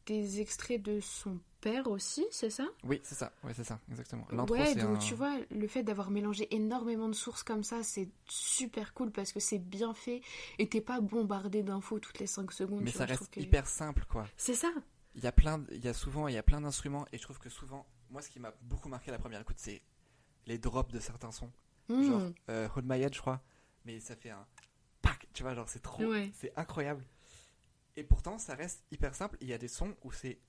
des extraits de son père aussi, c'est ça ? Oui, c'est ça, ouais, c'est ça, exactement. L'intro, ouais, donc un... tu vois, le fait d'avoir mélangé énormément de sources comme ça, c'est super cool parce que c'est bien fait et t'es pas bombardé d'infos toutes les cinq secondes. Mais ça vois, reste que... hyper simple, quoi. C'est ça. Il y a plein, il y a souvent, il y a plein d'instruments et je trouve que souvent, moi, ce qui m'a beaucoup marqué la première écoute, c'est les drops de certains sons, mmh. genre euh, Hold My Head, je crois, mais ça fait un pack, tu vois, genre c'est trop, ouais. c'est incroyable. Et pourtant, ça reste hyper simple. Il y a des sons où c'est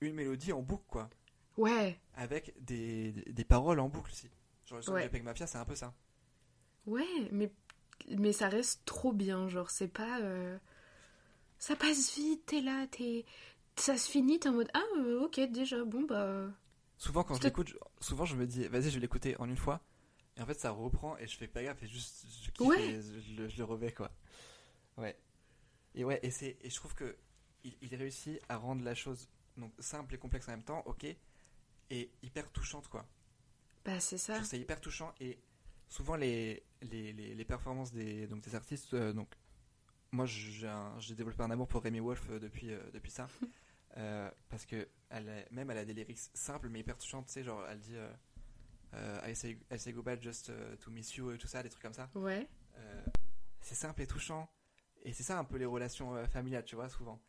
une mélodie en boucle, quoi. Ouais. Avec des, des, des paroles en boucle aussi. Genre le son ouais. de J P E G Mafia, c'est un peu ça. Ouais, mais, mais ça reste trop bien. Genre, c'est pas... Euh... Ça passe vite, t'es là, t'es... Ça se finit, t'es en mode... Ah, euh, ok, déjà, bon, bah... Souvent, quand je, je te... l'écoute, je... souvent je me dis... Vas-y, je vais l'écouter en une fois. Et en fait, ça reprend et je fais pas gaffe. Et juste, je kiffe ouais. et je, je, je le remets, quoi. Ouais. Et ouais, et, c'est, et je trouve que il, il réussit à rendre la chose donc simple et complexe en même temps, ok, et hyper touchante, quoi. Bah c'est ça. Je trouve que c'est hyper touchant et souvent les, les, les, les performances des, donc des artistes. Euh, donc, moi, j'ai, un, j'ai développé un amour pour Rémi Wolf euh, depuis, euh, depuis ça. euh, parce que elle a, même elle a des lyrics simples mais hyper touchantes. Tu sais, genre, elle dit euh, euh, I, say, I say goodbye just uh, to miss you, et tout ça, des trucs comme ça. Ouais. Euh, c'est simple et touchant. Et c'est ça un peu les relations euh, familiales, tu vois, souvent.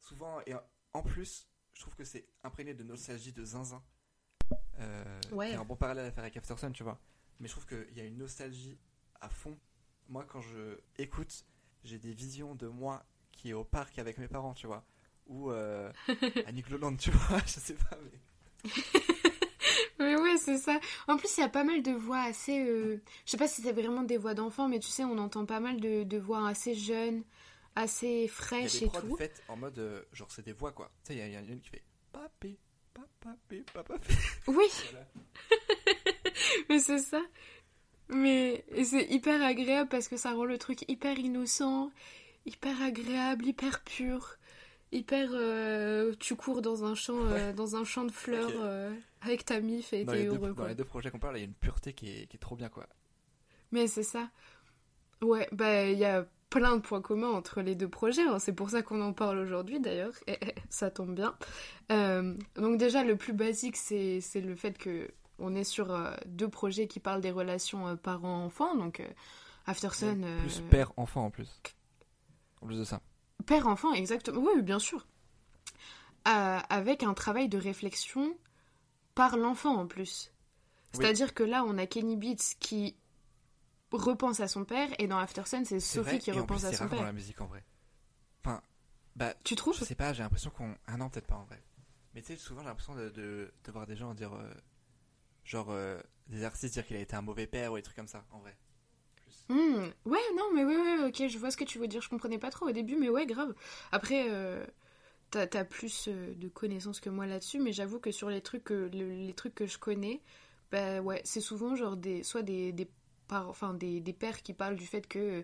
Souvent, et en plus, je trouve que c'est imprégné de nostalgie de zinzin. Euh, ouais. C'est un bon parallèle à faire avec Aftersun, tu vois. Mais je trouve qu'il y a une nostalgie à fond. Moi, quand je écoute, j'ai des visions de moi qui est au parc avec mes parents, tu vois. Ou euh, à Nicloland, tu vois, je sais pas, mais... Mais ouais, c'est ça. En plus, il y a pas mal de voix assez... Euh... Je sais pas si c'est vraiment des voix d'enfants, mais tu sais, on entend pas mal de, de voix assez jeunes, assez fraîches et tout. Il y a des prods faites en mode, euh, genre, c'est des voix, quoi. Tu sais, il y, y a une qui fait « papé, papapé, papapé ». Oui. Voilà. Mais c'est ça. Mais et c'est hyper agréable parce que ça rend le truc hyper innocent, hyper agréable, hyper pur. Hyper, euh, tu cours dans un champ, ouais. euh, dans un champ de fleurs okay. euh, avec ta mif et dans t'es heureux. Deux, quoi. Dans les deux projets qu'on parle, il y a une pureté qui est, qui est trop bien, quoi. Mais c'est ça. Ouais, bah il y a plein de points communs entre les deux projets. Hein. C'est pour ça qu'on en parle aujourd'hui, d'ailleurs. Et, et, ça tombe bien. Euh, donc déjà, le plus basique, c'est, c'est le fait que on est sur euh, deux projets qui parlent des relations euh, parents-enfants. Donc euh, Aftersun. Ouais, plus euh... père-enfant en plus. En plus de ça. Père-enfant, exactement. Oui, bien sûr. Euh, avec un travail de réflexion par l'enfant, en plus. C'est-à-dire oui. que là, on a Kenny Beats qui repense à son père, et dans Aftersun, c'est, c'est Sophie vrai, qui et repense en plus, à c'est son rare père. Dans la musique, en vrai. Enfin, bah, tu trouves ? Je sais pas, j'ai l'impression qu'on... Ah non, peut-être pas, en vrai. Mais tu sais, souvent, j'ai l'impression de, de, de voir des gens dire... Euh, genre, euh, des artistes dire qu'il a été un mauvais père, ou des trucs comme ça, en vrai. Mmh. Ouais, non, mais ouais, ouais, ok, je vois ce que tu veux dire. Je comprenais pas trop au début, mais ouais, grave. Après, euh, t'as, t'as plus euh, de connaissances que moi là-dessus, mais j'avoue que sur les trucs, euh, les, les trucs que je connais, bah ouais, c'est souvent genre des, soit des, des, par, enfin, des, des pères qui parlent du fait que euh,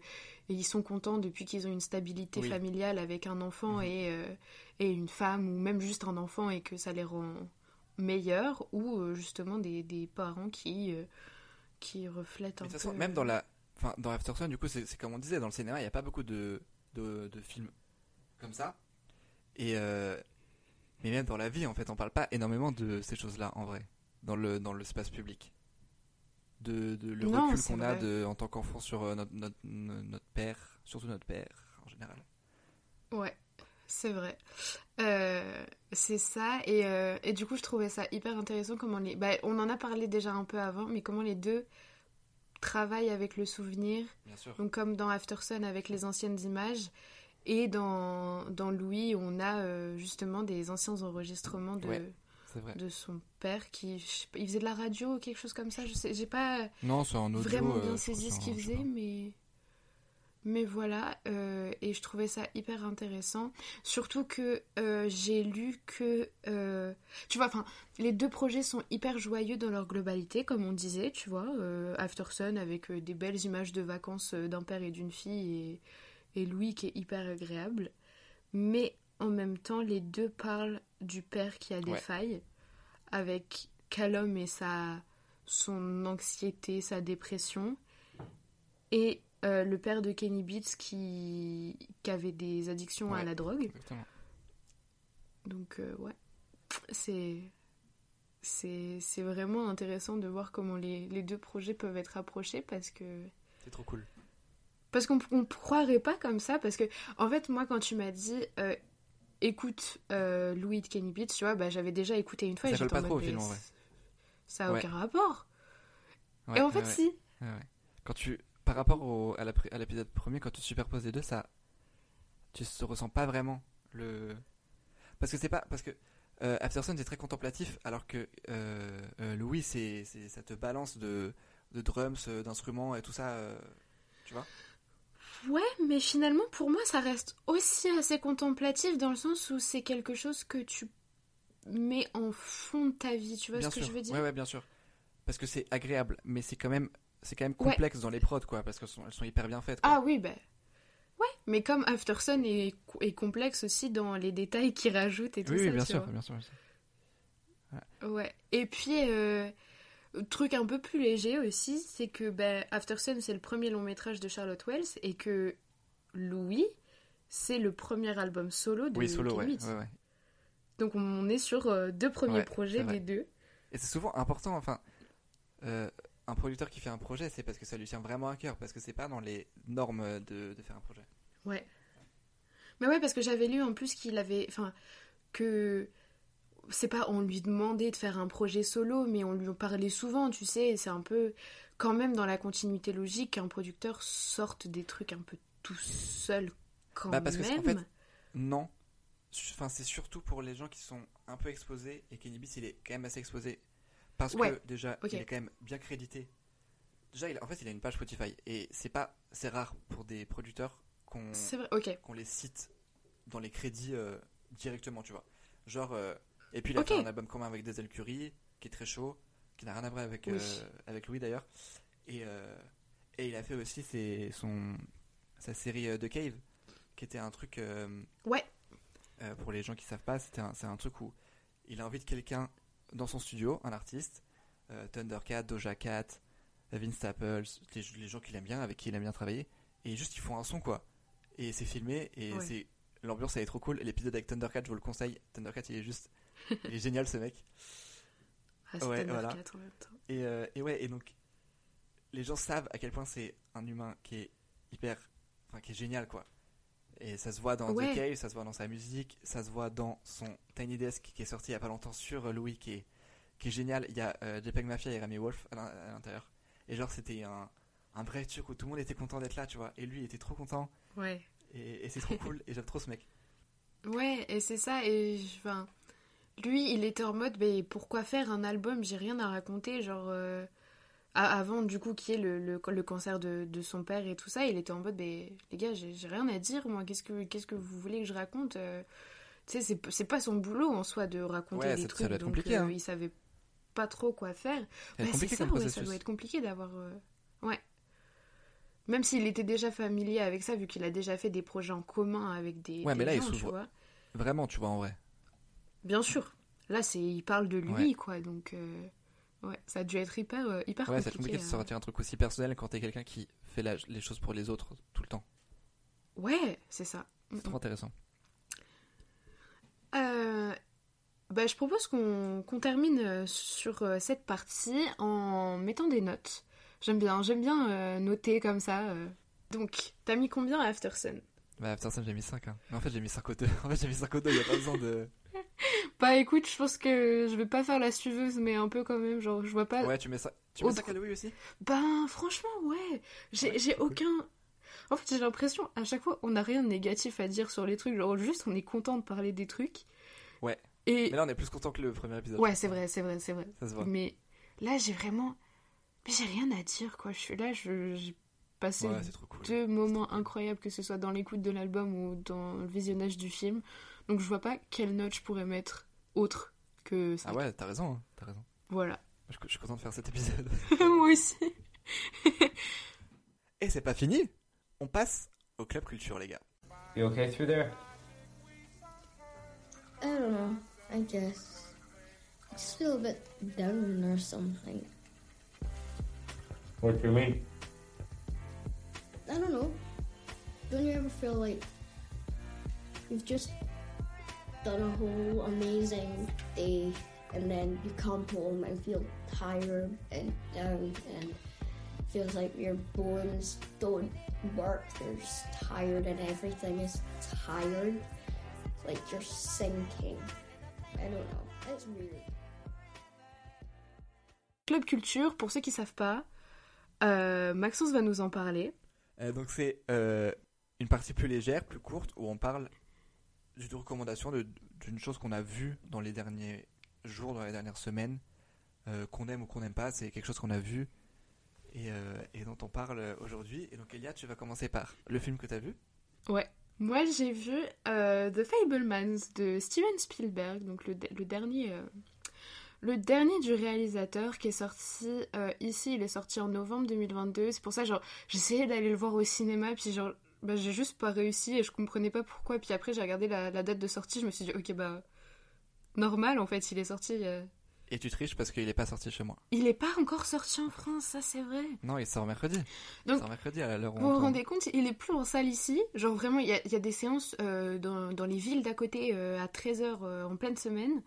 ils sont contents depuis qu'ils ont une stabilité oui. familiale avec un enfant mmh. et, euh, et une femme, ou même juste un enfant et que ça les rend meilleurs, ou euh, justement des, des parents qui, euh, qui reflètent un mais peu. De toute façon, même dans la. Enfin, dans Aftersun, du coup, c'est, c'est comme on disait, dans le cinéma, il n'y a pas beaucoup de, de, de films comme ça. Et euh, mais même dans la vie, en fait, on ne parle pas énormément de ces choses-là, en vrai, dans, le, dans l'espace public. De, de le non, recul qu'on vrai. a de, en tant qu'enfant sur euh, notre, notre, notre père, surtout notre père, en général. Ouais, c'est vrai. Euh, c'est ça. Et, euh, et du coup, je trouvais ça hyper intéressant. Comment les... bah, on en a parlé déjà un peu avant, mais comment les deux... travaille avec le souvenir, donc comme dans Aftersun avec les anciennes images, et dans, dans Louis on a euh, justement des anciens enregistrements de, ouais, de son père qui je sais pas, il faisait de la radio ou quelque chose comme ça, je sais, j'ai pas non, c'est en audio, vraiment bien euh, saisi ce qu'il faisait, mais, mais voilà, euh, et je trouvais ça hyper intéressant, surtout que euh, j'ai lu que euh, tu vois, enfin les deux projets sont hyper joyeux dans leur globalité, comme on disait, tu vois, euh, Aftersun avec euh, des belles images de vacances euh, d'un père et d'une fille, et, et Louis qui est hyper agréable. Mais en même temps, les deux parlent du père qui a des ouais. failles, avec Calum et sa, son anxiété, sa dépression, et euh, le père de Kenny Beats qui, qui avait des addictions ouais, à la drogue. Exactement. Donc, euh, ouais, c'est... C'est, c'est vraiment intéressant de voir comment les, les deux projets peuvent être rapprochés, parce que... C'est trop cool. Parce qu'on ne croirait pas comme ça, parce que, en fait, moi, quand tu m'as dit euh, écoute euh, Louis de Kenny Beats, tu vois, bah, j'avais déjà écouté une fois ça et j'étais en mode... Film, en ça n'a ouais. aucun rapport. Ouais, et en fait, ouais. si. Ouais, ouais. Quand tu, par rapport au, à, la, à l'épisode premier, quand tu superposes les deux, ça... Tu ne ressens pas vraiment le... Parce que c'est pas... Parce que... Euh, Aftersun c'est très contemplatif, alors que euh, euh, Louis c'est, c'est ça te balance de, de drums, d'instruments et tout ça, euh, tu vois. Ouais, mais finalement pour moi ça reste aussi assez contemplatif, dans le sens où c'est quelque chose que tu mets en fond de ta vie, tu vois bien ce sûr. Que je veux dire. Ouais ouais bien sûr, parce que c'est agréable, mais c'est quand même c'est quand même complexe ouais. dans les prods quoi, parce qu'elles sont, elles sont hyper bien faites. Quoi. Ah oui ben. Bah... Ouais, mais comme Aftersun est, est complexe aussi dans les détails qu'il rajoute et tout oui, ça. Oui, bien, bien sûr, bien sûr. Voilà. Ouais. Et puis, euh, Truc un peu plus léger aussi, c'est que bah, Aftersun, c'est le premier long métrage de Charlotte Wells et que Louis, c'est le premier album solo de oui, solo, Kenny Beats. Ouais, ouais, ouais. Donc on est sur euh, deux premiers ouais, projets des deux. Et c'est souvent important, enfin, euh, un producteur qui fait un projet, c'est parce que ça lui tient vraiment à cœur, parce que c'est pas dans les normes de, de faire un projet. Ouais. Mais ouais, parce que j'avais lu en plus qu'il avait, enfin, que... c'est pas on lui demandait de faire un projet solo, mais on lui en parlait souvent, tu sais, et c'est un peu quand même dans la continuité logique qu'un producteur sorte des trucs un peu tout seul quand bah parce même. Parce qu'en fait, non. Enfin, c'est surtout pour les gens qui sont un peu exposés, et Kenny Beats, il est quand même assez exposé. Parce ouais. que déjà, okay. il est quand même bien crédité. Déjà, il a, en fait, il a une page Spotify, et c'est, pas, c'est rare pour des producteurs qu'on, c'est vrai. Okay. qu'on les cite dans les crédits euh, directement, tu vois. Genre... Euh, Et puis il a okay. fait un album commun avec Denzel Curry, qui est très chaud, qui n'a rien à voir avec, oui. euh, avec Louis d'ailleurs. Et, euh, et il a fait aussi ses, son, sa série euh, The Cave, qui était un truc... Euh, ouais. Euh, pour les gens qui ne savent pas, c'était un, c'est un truc où il invite quelqu'un dans son studio, un artiste, euh, Thundercat, Doja Cat, Vince Staples, les, les gens qu'il aime bien, avec qui il aime bien travailler. Et juste ils font un son quoi. Et c'est filmé, et ouais. c'est, l'ambiance elle est trop cool. Et l'épisode avec Thundercat, je vous le conseille, Thundercat il est juste... Il est génial ce mec. Ah, c'est ouais, voilà. quatre en même temps. Et, euh, et ouais, et donc les gens savent à quel point c'est un humain qui est hyper, enfin qui est génial quoi. Et ça se voit dans ouais. The Cave, ça se voit dans sa musique, ça se voit dans son Tiny Desk qui est sorti il y a pas longtemps sur Louis qui est qui est génial. Il y a euh, JPEG Mafia et Rémi Wolf à l'intérieur. Et genre c'était un un vrai truc où tout le monde était content d'être là, tu vois. Et lui il était trop content. Ouais. Et, et c'est trop cool. Et j'aime trop ce mec. Ouais, et c'est ça. Et enfin. Lui, il était en mode, mais pourquoi faire un album ? J'ai rien à raconter, genre... Euh, avant, du coup, qu'il y ait le, le, le cancer de, de son père et tout ça, il était en mode, mais les gars, j'ai, j'ai rien à dire, moi, qu'est-ce que, qu'est-ce que vous voulez que je raconte ? euh, Tu sais, c'est, c'est pas son boulot, en soi, de raconter ouais, des ça, trucs, ça doit être donc euh, hein. il savait pas trop quoi faire. Bah, c'est ça, ouais, ça doit être compliqué d'avoir... Euh... Ouais. Même s'il était déjà familier avec ça, vu qu'il a déjà fait des projets en commun avec des, ouais, des mais là, gens, il tu vois. Vraiment, tu vois, en vrai. Bien sûr. Là, c'est il parle de lui, ouais. quoi. Donc, euh, ouais, ça a dû être hyper, euh, hyper ouais, compliqué. Ouais, ça a été compliqué de sortir un truc aussi personnel quand t'es quelqu'un qui fait la, les choses pour les autres tout le temps. Ouais, c'est ça. C'est trop intéressant. Euh, bah, je propose qu'on, qu'on termine sur cette partie en mettant des notes. J'aime bien, j'aime bien euh, noter comme ça. Euh. Donc, t'as mis combien à Aftersun ? Bah, Aftersun, j'ai mis cinq. Hein. Mais en fait, j'ai mis cinq au deux. En fait, j'ai mis cinq au deux, il n'y a pas besoin de... Bah écoute, je pense que je vais pas faire la suiveuse, mais un peu quand même, genre je vois pas... Ouais, tu mets ça, tu mets autre... ça à Louis aussi ? Ben franchement, ouais, j'ai, ouais, j'ai aucun... Cool. En fait, j'ai l'impression, à chaque fois, on a rien de négatif à dire sur les trucs, genre juste on est content de parler des trucs. Ouais, et... mais là on est plus content que le premier épisode. Ouais, c'est vrai, c'est vrai, c'est vrai. Ça se voit. Mais là, j'ai vraiment... Mais j'ai rien à dire, quoi, je suis là, je... j'ai passé ouais, cool. deux moments incroyables, que ce soit dans l'écoute de l'album ou dans le visionnage du film... Donc je vois pas quelle note je pourrais mettre autre que ça. Ah ouais, t'as raison, hein, t'as raison. Voilà. Je, je suis content de faire cet épisode. Moi aussi. Et c'est pas fini. On passe au club culture, les gars. You okay through there? I don't know. I guess. I just feel a bit down or something. What do you mean? I don't know. Don't you ever feel like you've just done a whole amazing day and then you come home and feel tired and down and feels like your bones don't work, they're just tired and everything is tired, like you're sinking. I don't know, it's weird. Club Culture, pour ceux qui savent pas, euh, Maxou va nous en parler. Euh, donc c'est euh, une partie plus légère, plus courte, où on parle d'une recommandation de, d'une chose qu'on a vue dans les derniers jours, dans les dernières semaines, euh, qu'on aime ou qu'on n'aime pas, c'est quelque chose qu'on a vu et, euh, et dont on parle aujourd'hui. Et donc Elia, tu vas commencer par le film que tu as vu. Ouais, moi j'ai vu euh, The Fablemans de Steven Spielberg, donc le, le, dernier, euh, le dernier du réalisateur qui est sorti euh, ici, il est sorti en novembre deux mille vingt-deux, c'est pour ça genre j'essayais d'aller le voir au cinéma, puis genre... Bah, j'ai juste pas réussi et je comprenais pas pourquoi. Puis après, j'ai regardé la, la date de sortie, je me suis dit, ok, bah, normal en fait, il est sorti il y a, Et tu triches parce qu'il n'est pas sorti chez moi. Il n'est pas encore sorti en France, ça c'est vrai. Non, il sort mercredi. Donc, il sort mercredi à l'heure où on tourne. Vous vous rendez compte, il n'est plus en salle ici. Genre vraiment, il y a, il y a des séances euh, dans, dans les villes d'à côté euh, à treize heures euh, en pleine semaine.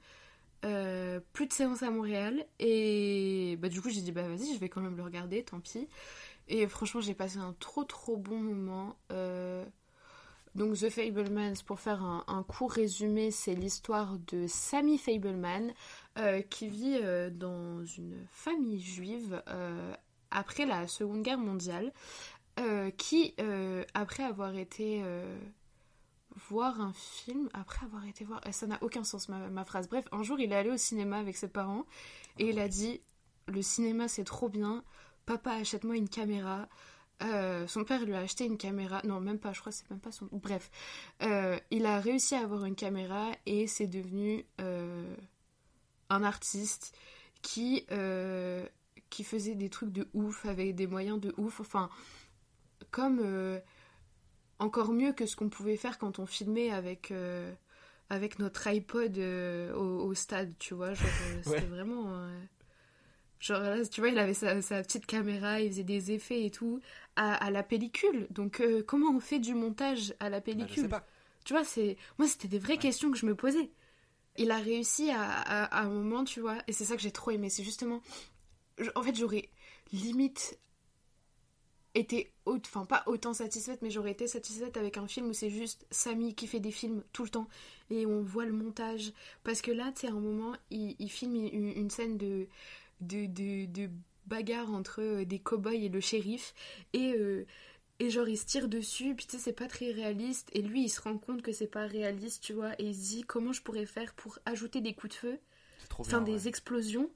Euh, plus de séances à Montréal. Et bah, du coup, j'ai dit, bah vas-y, je vais quand même le regarder, tant pis. Et franchement, j'ai passé un trop trop bon moment. Euh... Donc The Fablemans, pour faire un, un court résumé, c'est l'histoire de Sammy Fableman euh, qui vit euh, dans une famille juive euh, après la Seconde Guerre mondiale, euh, qui euh, après avoir été euh, voir un film, après avoir été voir, ça n'a aucun sens ma, ma phrase. Bref, un jour il est allé au cinéma avec ses parents et il a dit le cinéma c'est trop bien, papa achète-moi une caméra. Euh, son père lui a acheté une caméra, non même pas, je crois que c'est même pas son... Bref, euh, il a réussi à avoir une caméra et c'est devenu euh, un artiste qui, euh, qui faisait des trucs de ouf, avec des moyens de ouf, enfin, comme euh, encore mieux que ce qu'on pouvait faire quand on filmait avec, euh, avec notre iPod euh, au, au stade, tu vois, genre, ouais. C'était vraiment... Euh... Genre là, tu vois, il avait sa, sa petite caméra, il faisait des effets et tout, à, à la pellicule. Donc, euh, comment on fait du montage à la pellicule ? Bah, je sais pas. Tu vois, c'est... Moi, c'était des vraies ouais. questions que je me posais. Il a réussi à, à, à un moment, tu vois, et c'est ça que j'ai trop aimé. C'est justement... Je... En fait, j'aurais limite été... Haute... Enfin, pas autant satisfaite, mais j'aurais été satisfaite avec un film où c'est juste Sammy qui fait des films tout le temps, et on voit le montage. Parce que là, tu sais, à un moment, il, il filme une, une scène de... De, de, de bagarre entre des cow-boys et le shérif et, euh, et genre il se tire dessus puis tu sais c'est pas très réaliste et lui il se rend compte que c'est pas réaliste tu vois et il se dit comment je pourrais faire pour ajouter des coups de feu, enfin des ouais. explosions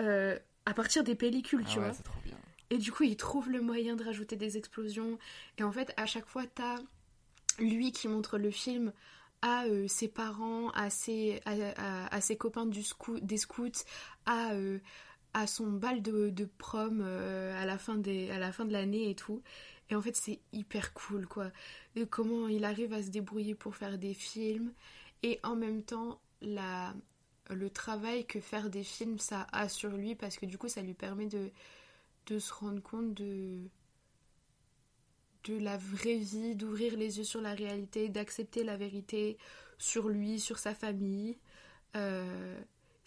euh, à partir des pellicules ah tu ouais, vois c'est trop bien. Et du coup il trouve le moyen de rajouter des explosions et en fait à chaque fois t'as lui qui montre le film à euh, ses parents, à ses, à, à, à ses copains du scou- des scouts, à, euh, à son bal de, de prom euh, à, la fin des, à la fin de l'année et tout. Et en fait, c'est hyper cool, quoi. Et comment il arrive à se débrouiller pour faire des films. Et en même temps, la, le travail que faire des films, ça a sur lui, parce que du coup, ça lui permet de, de se rendre compte de... de la vraie vie, d'ouvrir les yeux sur la réalité, d'accepter la vérité sur lui, sur sa famille. Euh,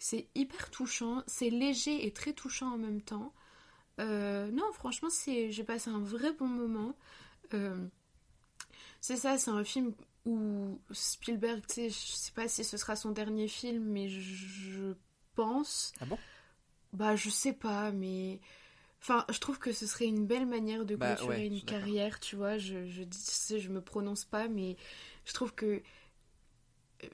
c'est hyper touchant, c'est léger et très touchant en même temps. Euh, non, franchement, c'est, j'ai passé un vrai bon moment. Euh, c'est ça, c'est un film où Spielberg, tu sais, je sais pas si ce sera son dernier film, mais je pense... Ah bon ? Bah, je sais pas, mais... Enfin, je trouve que ce serait une belle manière de clôturer bah ouais, une carrière, tu vois. Je, je, je, je me prononce pas, mais je trouve que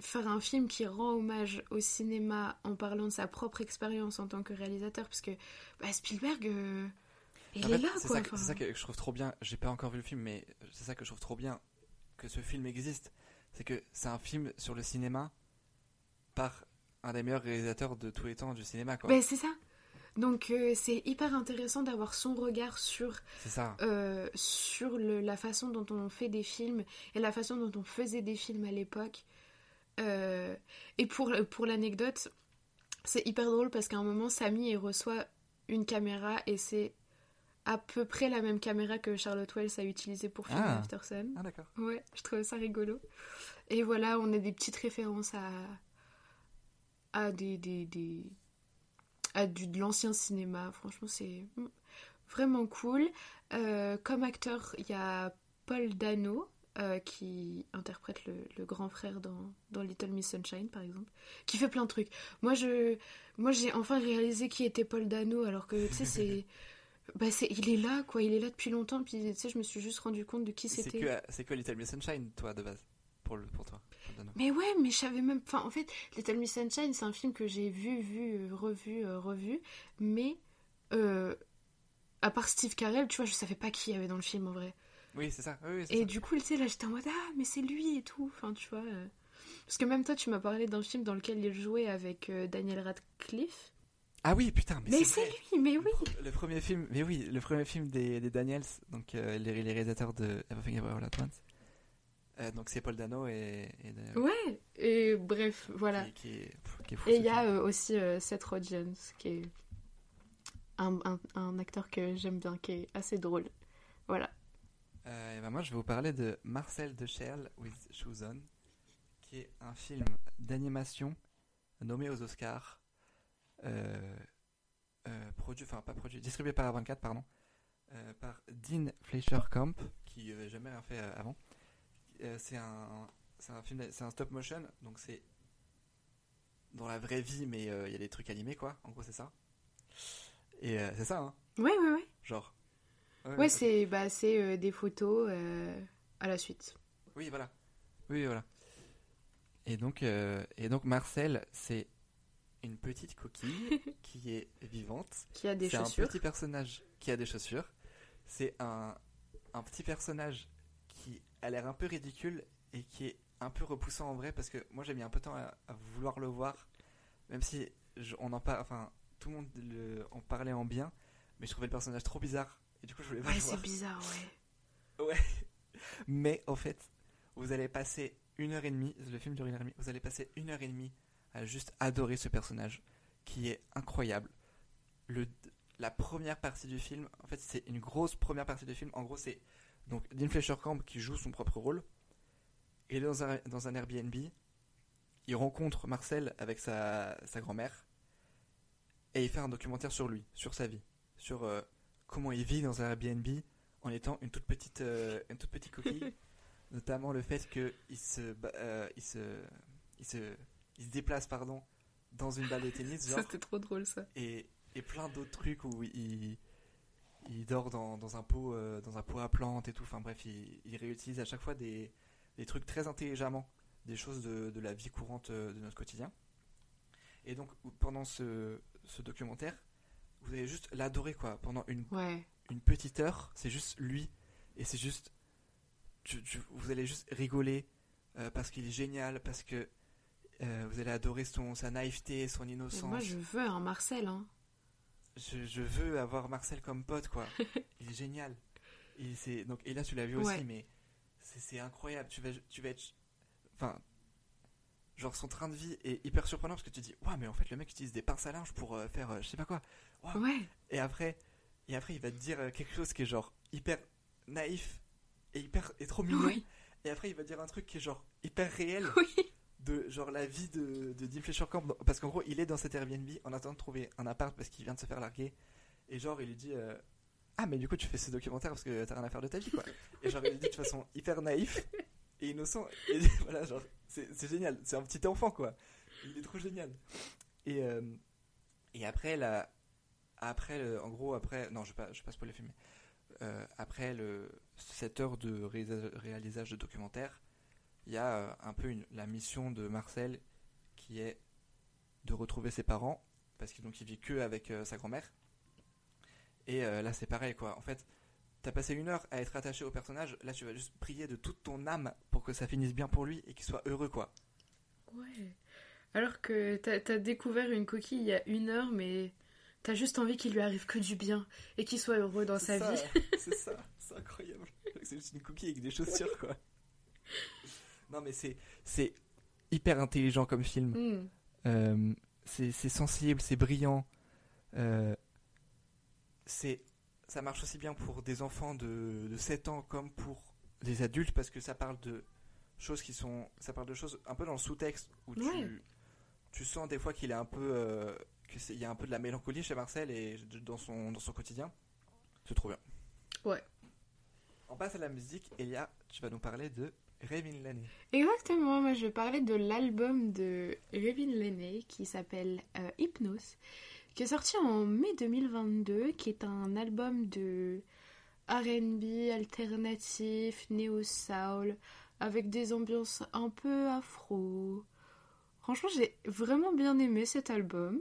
faire un film qui rend hommage au cinéma en parlant de sa propre expérience en tant que réalisateur, parce que bah, Spielberg, euh, il en est fait, là, c'est quoi. Ça que, enfin... C'est ça que je trouve trop bien. J'ai pas encore vu le film, mais c'est ça que je trouve trop bien que ce film existe. C'est que c'est un film sur le cinéma par un des meilleurs réalisateurs de tous les temps du cinéma, quoi. Bah, c'est ça. Donc euh, c'est hyper intéressant d'avoir son regard sur, euh, sur le, la façon dont on fait des films et la façon dont on faisait des films à l'époque. Euh, et pour, pour l'anecdote, c'est hyper drôle parce qu'à un moment, Sammy il reçoit une caméra et c'est à peu près la même caméra que Charlotte Wells a utilisée pour filmer ah. Aftersun. Ah d'accord. Ouais, je trouvais ça rigolo. Et voilà, on a des petites références à, à des... des, des... à du, de l'ancien cinéma, franchement c'est vraiment cool. Euh, comme acteur, il y a Paul Dano euh, qui interprète le, le grand frère dans, dans Little Miss Sunshine par exemple, qui fait plein de trucs. Moi je, moi j'ai enfin réalisé qui était Paul Dano alors que tu sais c'est, bah c'est, il est là quoi, il est là depuis longtemps. Puis tu sais je me suis juste rendu compte de qui c'est c'était. Que, c'est que Little Miss Sunshine toi de base pour le, pour toi. Mais ouais, mais je savais même... Enfin, en fait, Little Miss Sunshine, c'est un film que j'ai vu, vu, revu, revu. Mais, euh, à part Steve Carell, tu vois, je savais pas qui il y avait dans le film, en vrai. Oui, c'est ça. Oui, c'est et ça. Du coup, tu sais, là, j'étais en mode, ah, mais c'est lui et tout. Enfin, tu vois... Euh... Parce que même toi, tu m'as parlé d'un film dans lequel il jouait avec euh, Daniel Radcliffe. Ah oui, putain, mais, mais c'est, c'est lui, mais oui le, le premier film, mais oui, le premier film des, des Daniels, donc euh, les, les réalisateurs de Everything Everywhere All at Once. Euh, donc c'est Paul Dano et... et ouais, et bref, voilà. Qui, qui est, qui est fou, et il y a euh, aussi euh, Seth Rogen, qui est un, un, un acteur que j'aime bien, qui est assez drôle. Voilà. Euh, et ben moi, je vais vous parler de Marcel de Cherle with Shoes On, qui est un film d'animation nommé aux Oscars, euh, euh, produit, enfin pas produit, distribué par vingt-quatre, pardon, euh, par Dean Fleischer-Camp, qui n'avait jamais rien fait euh, avant. Euh, c'est un, c'est un film, c'est un stop motion, donc c'est dans la vraie vie, mais il euh, y a des trucs animés, quoi. En gros, c'est ça. Et euh, c'est ça, hein. Ouais, ouais, ouais. Genre. Ouais, ouais, c'est, bah, c'est euh, des photos euh, à la suite. Oui, voilà. Oui, voilà. Et donc, euh, et donc Marcel, c'est une petite coquille qui est vivante. Qui a des c'est chaussures. C'est un petit personnage qui a des chaussures. C'est un, un petit personnage qui a l'air un peu ridicule et qui est un peu repoussant en vrai, parce que moi j'ai mis un peu de temps à, à vouloir le voir, même si je, on en par, enfin, tout le monde le, en parlait en bien, mais je trouvais le personnage trop bizarre. Et du coup, je voulais pas ouais, le voir. C'est bizarre, ouais. Ouais. Mais en fait, vous allez passer une heure et demie, le film dure une heure et demie, vous allez passer une heure et demie à juste adorer ce personnage qui est incroyable. Le, la première partie du film, en fait, c'est une grosse première partie du film. En gros, c'est donc Dean Fleischer-Camp qui joue son propre rôle. Il est dans un, dans un Airbnb. Il rencontre Marcel avec sa, sa grand-mère. Et il fait un documentaire sur lui, sur sa vie, sur... Euh, comment il vit dans un Airbnb en étant une toute petite, euh, une toute petite coquille, notamment le fait qu'il se, euh, il se, il se, il se déplace pardon, dans une balle de tennis. Genre, ça, c'était trop drôle, ça. Et, et plein d'autres trucs où il, il dort dans, dans, un pot, euh, dans un pot à plantes et tout. Enfin bref, il, il réutilise à chaque fois des, des trucs très intelligemment, des choses de, de la vie courante de notre quotidien. Et donc, pendant ce, ce documentaire, vous allez juste l'adorer, quoi, pendant une, ouais. une petite heure. C'est juste lui, et c'est juste tu, tu, vous allez juste rigoler euh, parce qu'il est génial, parce que euh, vous allez adorer son, sa naïveté, son innocence. Mais moi je veux un Marcel, hein. je, je veux avoir Marcel comme pote, quoi. Il est génial. Et, c'est, donc, et là tu l'as vu ouais. aussi, mais c'est, c'est incroyable. Tu vas, tu vas être, enfin, genre son train de vie est hyper surprenant, parce que tu te dis « Waouh, mais en fait, le mec utilise des pinces à linge pour euh, faire euh, je sais pas quoi. Wow. » Ouais. Et après, et après, il va te dire euh, quelque chose qui est genre hyper naïf et, hyper, et trop mignon. Oui. Et après, il va te dire un truc qui est genre hyper réel, oui. de genre la vie de, de Dean Fleischer-Camp. Parce qu'en gros, il est dans cet Airbnb en attendant de trouver un appart parce qu'il vient de se faire larguer. Et genre, il lui dit euh, « Ah, mais du coup, tu fais ce documentaire parce que t'as rien à faire de ta vie, quoi. » Et genre, il lui dit de façon hyper naïf et innocent. Et voilà, genre... C'est, c'est génial, c'est un petit enfant, quoi. Il est trop génial. Et, euh, et après, la, après le, en gros, après... Non, je ne vais pas spoiler le film. Euh, après le, cette heure de ré- réalisage de documentaire, il y a euh, un peu une, la mission de Marcel qui est de retrouver ses parents, parce qu'il ne vit que avec euh, sa grand-mère. Et euh, là, c'est pareil, quoi. En fait, tu as passé une heure à être attaché au personnage. Là, tu vas juste prier de toute ton âme que ça finisse bien pour lui et qu'il soit heureux, quoi. Ouais. Alors que t'as, t'as découvert une coquille il y a une heure, mais t'as juste envie qu'il lui arrive que du bien et qu'il soit heureux dans c'est sa ça, vie. C'est ça, c'est incroyable. C'est juste une coquille avec des chaussures, quoi. Non, mais c'est, c'est hyper intelligent comme film. Mm. Euh, c'est, c'est sensible, c'est brillant. Euh, c'est, ça marche aussi bien pour des enfants de, de sept ans comme pour des adultes, parce que ça parle de choses qui sont, ça parle de choses un peu dans le sous-texte où tu, ouais. tu sens des fois qu'il est un peu euh, que c'est, il y a un peu de la mélancolie chez Marcel et dans son dans son quotidien. C'est trop bien. Ouais. On passe à la musique. Elia, tu vas nous parler de Révin Lenné. Exactement. Moi, je vais parler de l'album de Révin Lenné qui s'appelle euh, Hypnose, qui est sorti en mai deux mille vingt-deux, qui est un album de R and B, alternatif, néo-soul, avec des ambiances un peu afro. Franchement, j'ai vraiment bien aimé cet album.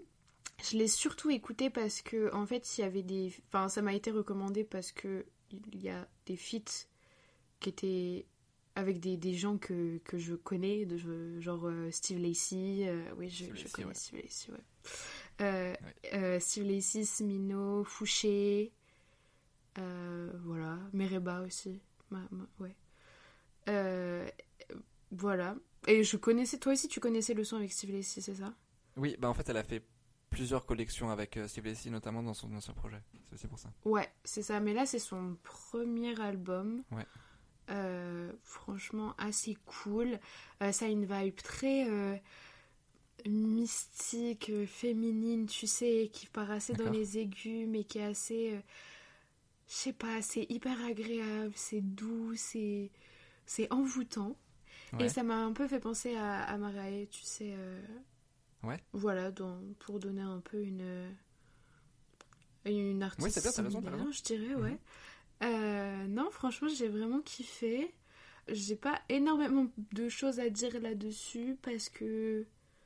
Je l'ai surtout écouté parce que, en fait, il y avait des... Enfin, ça m'a été recommandé parce que il y a des feats qui étaient avec des, des gens que, que je connais, de, genre euh, Steve Lacey. Euh, oui, je, Steve je Lacey, connais ouais. Steve Lacey, ouais. Euh, ouais. Euh, Steve Lacey, Smino, Fouché... Euh, voilà, Mereba aussi, ma, ma, ouais. Euh, Voilà. Et je connaissais... Toi aussi, tu connaissais le son avec Steve Lacey, c'est ça? Oui, bah en fait, elle a fait plusieurs collections avec euh, Steve Lacey, notamment dans son ancien projet. C'est aussi pour ça. Ouais, c'est ça. Mais là, c'est son premier album. Ouais. Euh, franchement, assez cool. Euh, ça a une vibe très... Euh... mystique, euh, féminine, tu sais, qui part assez D'accord. dans les aigus, mais qui est assez, euh, je sais pas, c'est hyper agréable, c'est doux, c'est, c'est envoûtant. Ouais. Et ça m'a un peu fait penser à, à Mariah, tu sais. Euh, ouais. Voilà, dans, pour donner un peu une, une artiste. Oui, c'est bien, t'as raison, t'as raison. Je dirais, mm-hmm. ouais. Euh, non, franchement, j'ai vraiment kiffé. J'ai pas énormément de choses à dire là-dessus parce que.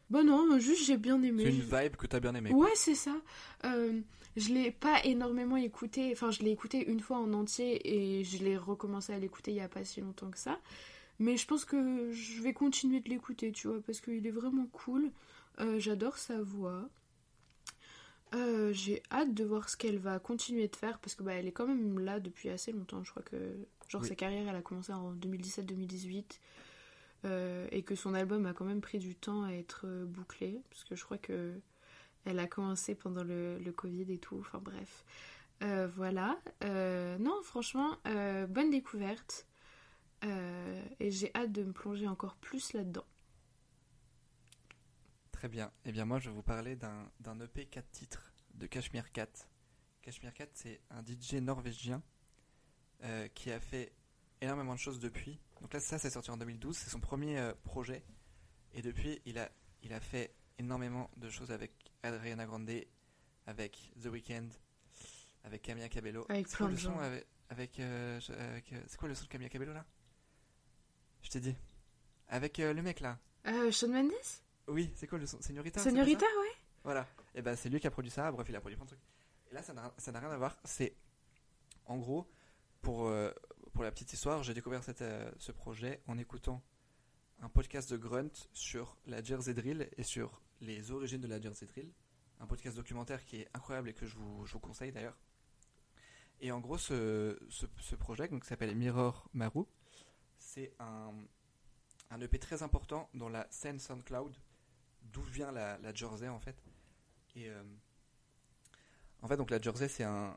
Bon non, juste j'ai bien aimé. C'est une vibe que t'as bien aimé. Ouais, c'est ça. Euh, je l'ai pas énormément écouté, enfin je l'ai écouté une fois en entier et je l'ai recommencé à l'écouter il y a pas si longtemps que ça. Mais je pense que je vais continuer de l'écouter, tu vois, parce qu'il est vraiment cool. Euh, j'adore sa voix. Euh, j'ai hâte de voir ce qu'elle va continuer de faire parce que bah elle est quand même là depuis assez longtemps. Je crois que genre oui. sa carrière elle a commencé en deux mille dix-sept deux mille dix-huit. Euh, et que son album a quand même pris du temps à être euh, bouclé, parce que je crois que elle a commencé pendant le, le Covid et tout, enfin bref. Euh, voilà, euh, non franchement, euh, bonne découverte, euh, et j'ai hâte de me plonger encore plus là-dedans. Très bien, et eh bien moi je vais vous parler d'un, d'un E P quatre titres de Cashmere Cat. Cashmere Cat c'est un D J norvégien euh, qui a fait énormément de choses depuis. Donc là, ça, c'est sorti en deux mille douze, c'est son premier euh, projet. Et depuis, il a, il a fait énormément de choses avec Ariana Grande, avec The Weeknd, avec Camila Cabello. Avec c'est quoi le son avec, avec, euh, avec euh, c'est quoi le son de Camila Cabello, là? Je t'ai dit. Avec euh, le mec, là. Euh, Shawn Mendes? Oui, c'est quoi le son? Señorita? Señorita, ouais. Voilà. Et ben, c'est lui qui a produit ça. Bref, il a produit plein de trucs. Et là, ça n'a, ça n'a rien à voir. C'est, en gros, pour... Euh, Pour la petite histoire, j'ai découvert cette, euh, ce projet en écoutant un podcast de Grunt sur la Jersey Drill et sur les origines de la Jersey Drill. Un podcast documentaire qui est incroyable et que je vous, je vous conseille d'ailleurs. Et en gros, ce, ce, ce projet donc, qui s'appelle Mirror Maru, c'est un, un E P très important dans la scène SoundCloud, d'où vient la, la Jersey en fait. Et, euh, en fait, donc la Jersey, c'est un...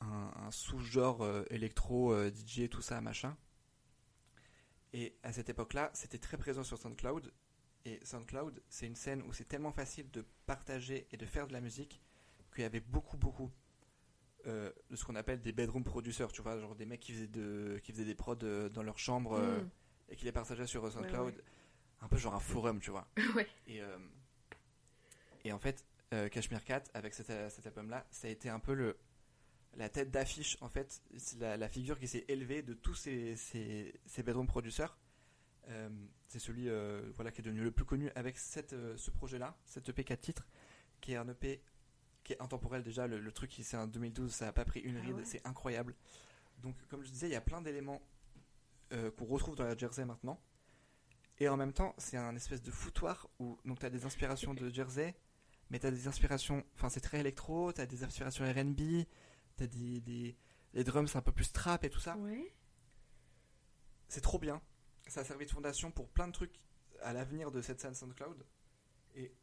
un, un sous-genre euh, électro, euh, D J, tout ça, machin. Et à cette époque-là, c'était très présent sur SoundCloud. Et SoundCloud, c'est une scène où c'est tellement facile de partager et de faire de la musique qu'il y avait beaucoup, beaucoup euh, de ce qu'on appelle des bedroom producers, tu vois, genre des mecs qui faisaient, de, qui faisaient des prods euh, dans leur chambre euh, mmh. et qui les partageaient sur SoundCloud. Ouais, ouais. Un peu genre un forum, tu vois. Ouais. Et, euh, et en fait, euh, Cashmere Cat, avec cet, cet album-là, ça a été un peu le... la tête d'affiche, en fait, c'est la, la figure qui s'est élevée de tous ces, ces, ces bedroom producers. Euh, c'est celui euh, voilà, qui est devenu le plus connu avec cette, euh, ce projet-là, cet E P quatre titres, qui est un E P qui est intemporel déjà. Le, le truc, c'est en deux mille douze, ça n'a pas pris une ride, ah ouais. c'est incroyable. Donc, comme je disais, il y a plein d'éléments euh, qu'on retrouve dans la Jersey maintenant. Et en même temps, c'est un espèce de foutoir où tu as des inspirations de Jersey, mais tu as des inspirations, enfin, c'est très électro, tu as des inspirations R and B. T'as des, des, des drums un peu plus trap et tout ça. Ouais. C'est trop bien. Ça a servi de fondation pour plein de trucs à l'avenir de cette scène SoundCloud. Et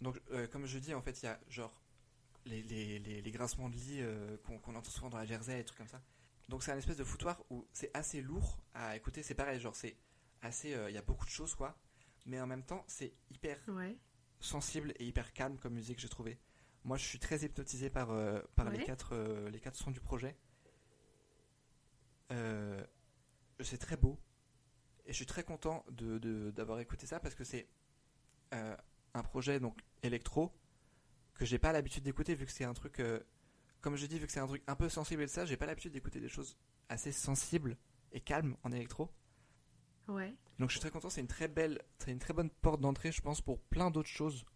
donc, euh, comme je dis, en fait, il y a genre les, les, les, les grincements de lit euh, qu'on, qu'on entend souvent dans la Jersey et des trucs comme ça. Donc, c'est un espèce de foutoir où c'est assez lourd à écouter. C'est pareil, genre, c'est assez. Il euh, y a beaucoup de choses, quoi. Mais en même temps, c'est hyper ouais. sensible et hyper calme comme musique, j'ai trouvé. Moi, je suis très hypnotisé par, euh, par ouais. les, quatre, euh, les quatre sons du projet. Euh, c'est très beau. Et je suis très content de, de, d'avoir écouté ça parce que c'est euh, un projet donc, électro que j'ai pas l'habitude d'écouter vu que c'est un truc... Euh, comme je dis, vu que c'est un truc un peu sensible et ça, j'ai pas l'habitude d'écouter des choses assez sensibles et calmes en électro. Ouais. Donc, je suis très content. C'est une très belle, c'est une très bonne porte d'entrée, je pense, pour plein d'autres choses.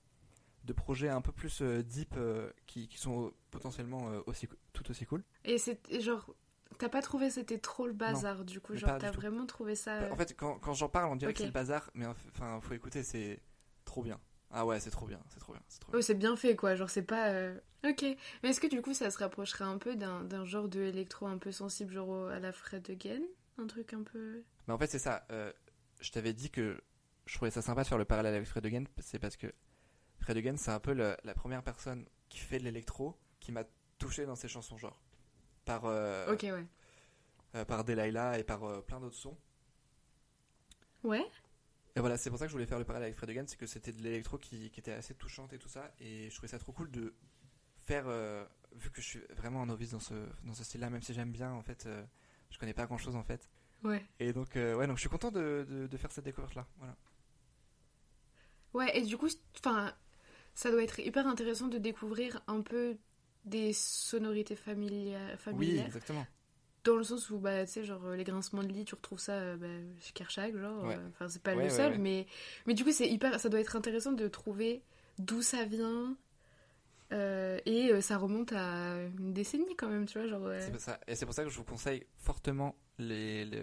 De projets un peu plus euh, deep euh, qui, qui sont potentiellement euh, aussi, tout aussi cool. Et c'est genre, t'as pas trouvé c'était trop le bazar non, du coup, genre t'as vraiment tout. Trouvé ça. Euh... En fait, quand, quand j'en parle, on dirait okay. que c'est le bazar, mais enfin, faut écouter, c'est trop bien. Ah ouais, c'est trop bien, c'est trop bien. C'est, trop bien. Oh, c'est bien fait quoi, genre c'est pas. Euh... Ok, mais est-ce que du coup ça se rapprocherait un peu d'un, d'un genre de électro un peu sensible, genre à la Fred Again ? Un truc un peu. Mais en fait, c'est ça. Euh, je t'avais dit que je trouvais ça sympa de faire le parallèle avec Fred Again, c'est parce que Fred Again, c'est un peu le, la première personne qui fait de l'électro qui m'a touché dans ses chansons, genre par euh, ok ouais euh, par Delilah et par euh, plein d'autres sons. Ouais. Et voilà, c'est pour ça que je voulais faire le parallèle avec Fred Again, c'est que c'était de l'électro qui, qui était assez touchante et tout ça, et je trouvais ça trop cool de faire, euh, vu que je suis vraiment un novice dans ce, dans ce style-là, même si j'aime bien, en fait, euh, je connais pas grand-chose, en fait. Ouais. Et donc, euh, ouais, donc je suis content de, de, de faire cette découverte-là, voilà. Ouais, et du coup, ça doit être hyper intéressant de découvrir un peu des sonorités familières. familières. Oui, exactement. Dans le sens où, bah, tu sais, genre, les grincements de lit, tu retrouves ça euh, bah, chez Kershak, genre. Ouais. Enfin, euh, c'est pas ouais, le seul, ouais, ouais. mais... Mais du coup, c'est hyper... Ça doit être intéressant de trouver d'où ça vient. Euh, et euh, ça remonte à une décennie, quand même, tu vois, genre... Ouais. C'est pour ça. Et c'est pour ça que je vous conseille fortement les, les,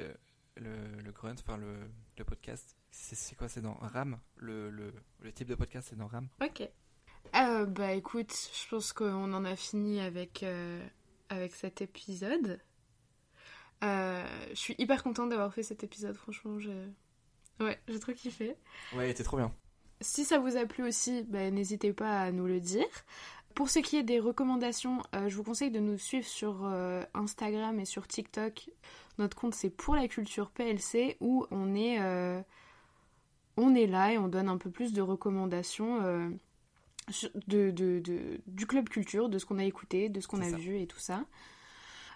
le, le Grunt, enfin, le, le podcast. C'est, c'est quoi? C'est dans RAM. Le, le, le type de podcast, c'est dans RAM. Ok. Euh, bah, écoute, je pense qu'on en a fini avec, euh, avec cet épisode. Euh, je suis hyper contente d'avoir fait cet épisode, franchement, je... ouais, j'ai trop kiffé. Ouais, il était trop bien. Si ça vous a plu aussi, bah, n'hésitez pas à nous le dire. Pour ce qui est des recommandations, euh, je vous conseille de nous suivre sur euh, Instagram et sur TikTok. Notre compte, c'est Pour la Culture P L C, où on est, euh, on est là et on donne un peu plus de recommandations euh, de, de, de, du club culture, de ce qu'on a écouté, de ce qu'on c'est a ça. vu et tout ça.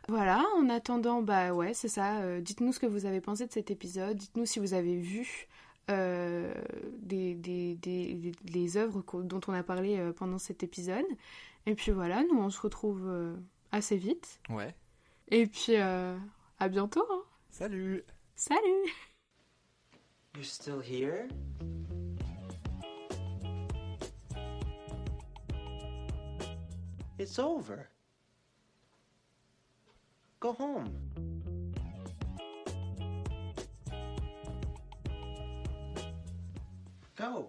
Voilà, en attendant, bah ouais, c'est ça. Euh, dites-nous ce que vous avez pensé de cet épisode. Dites-nous si vous avez vu euh, des, des, des, des, des œuvres dont on a parlé euh, pendant cet épisode. Et puis voilà, nous, on se retrouve euh, assez vite. Ouais. Et puis, euh, à bientôt. Hein. Salut. Salut. You're still here? It's over. Go home. Go.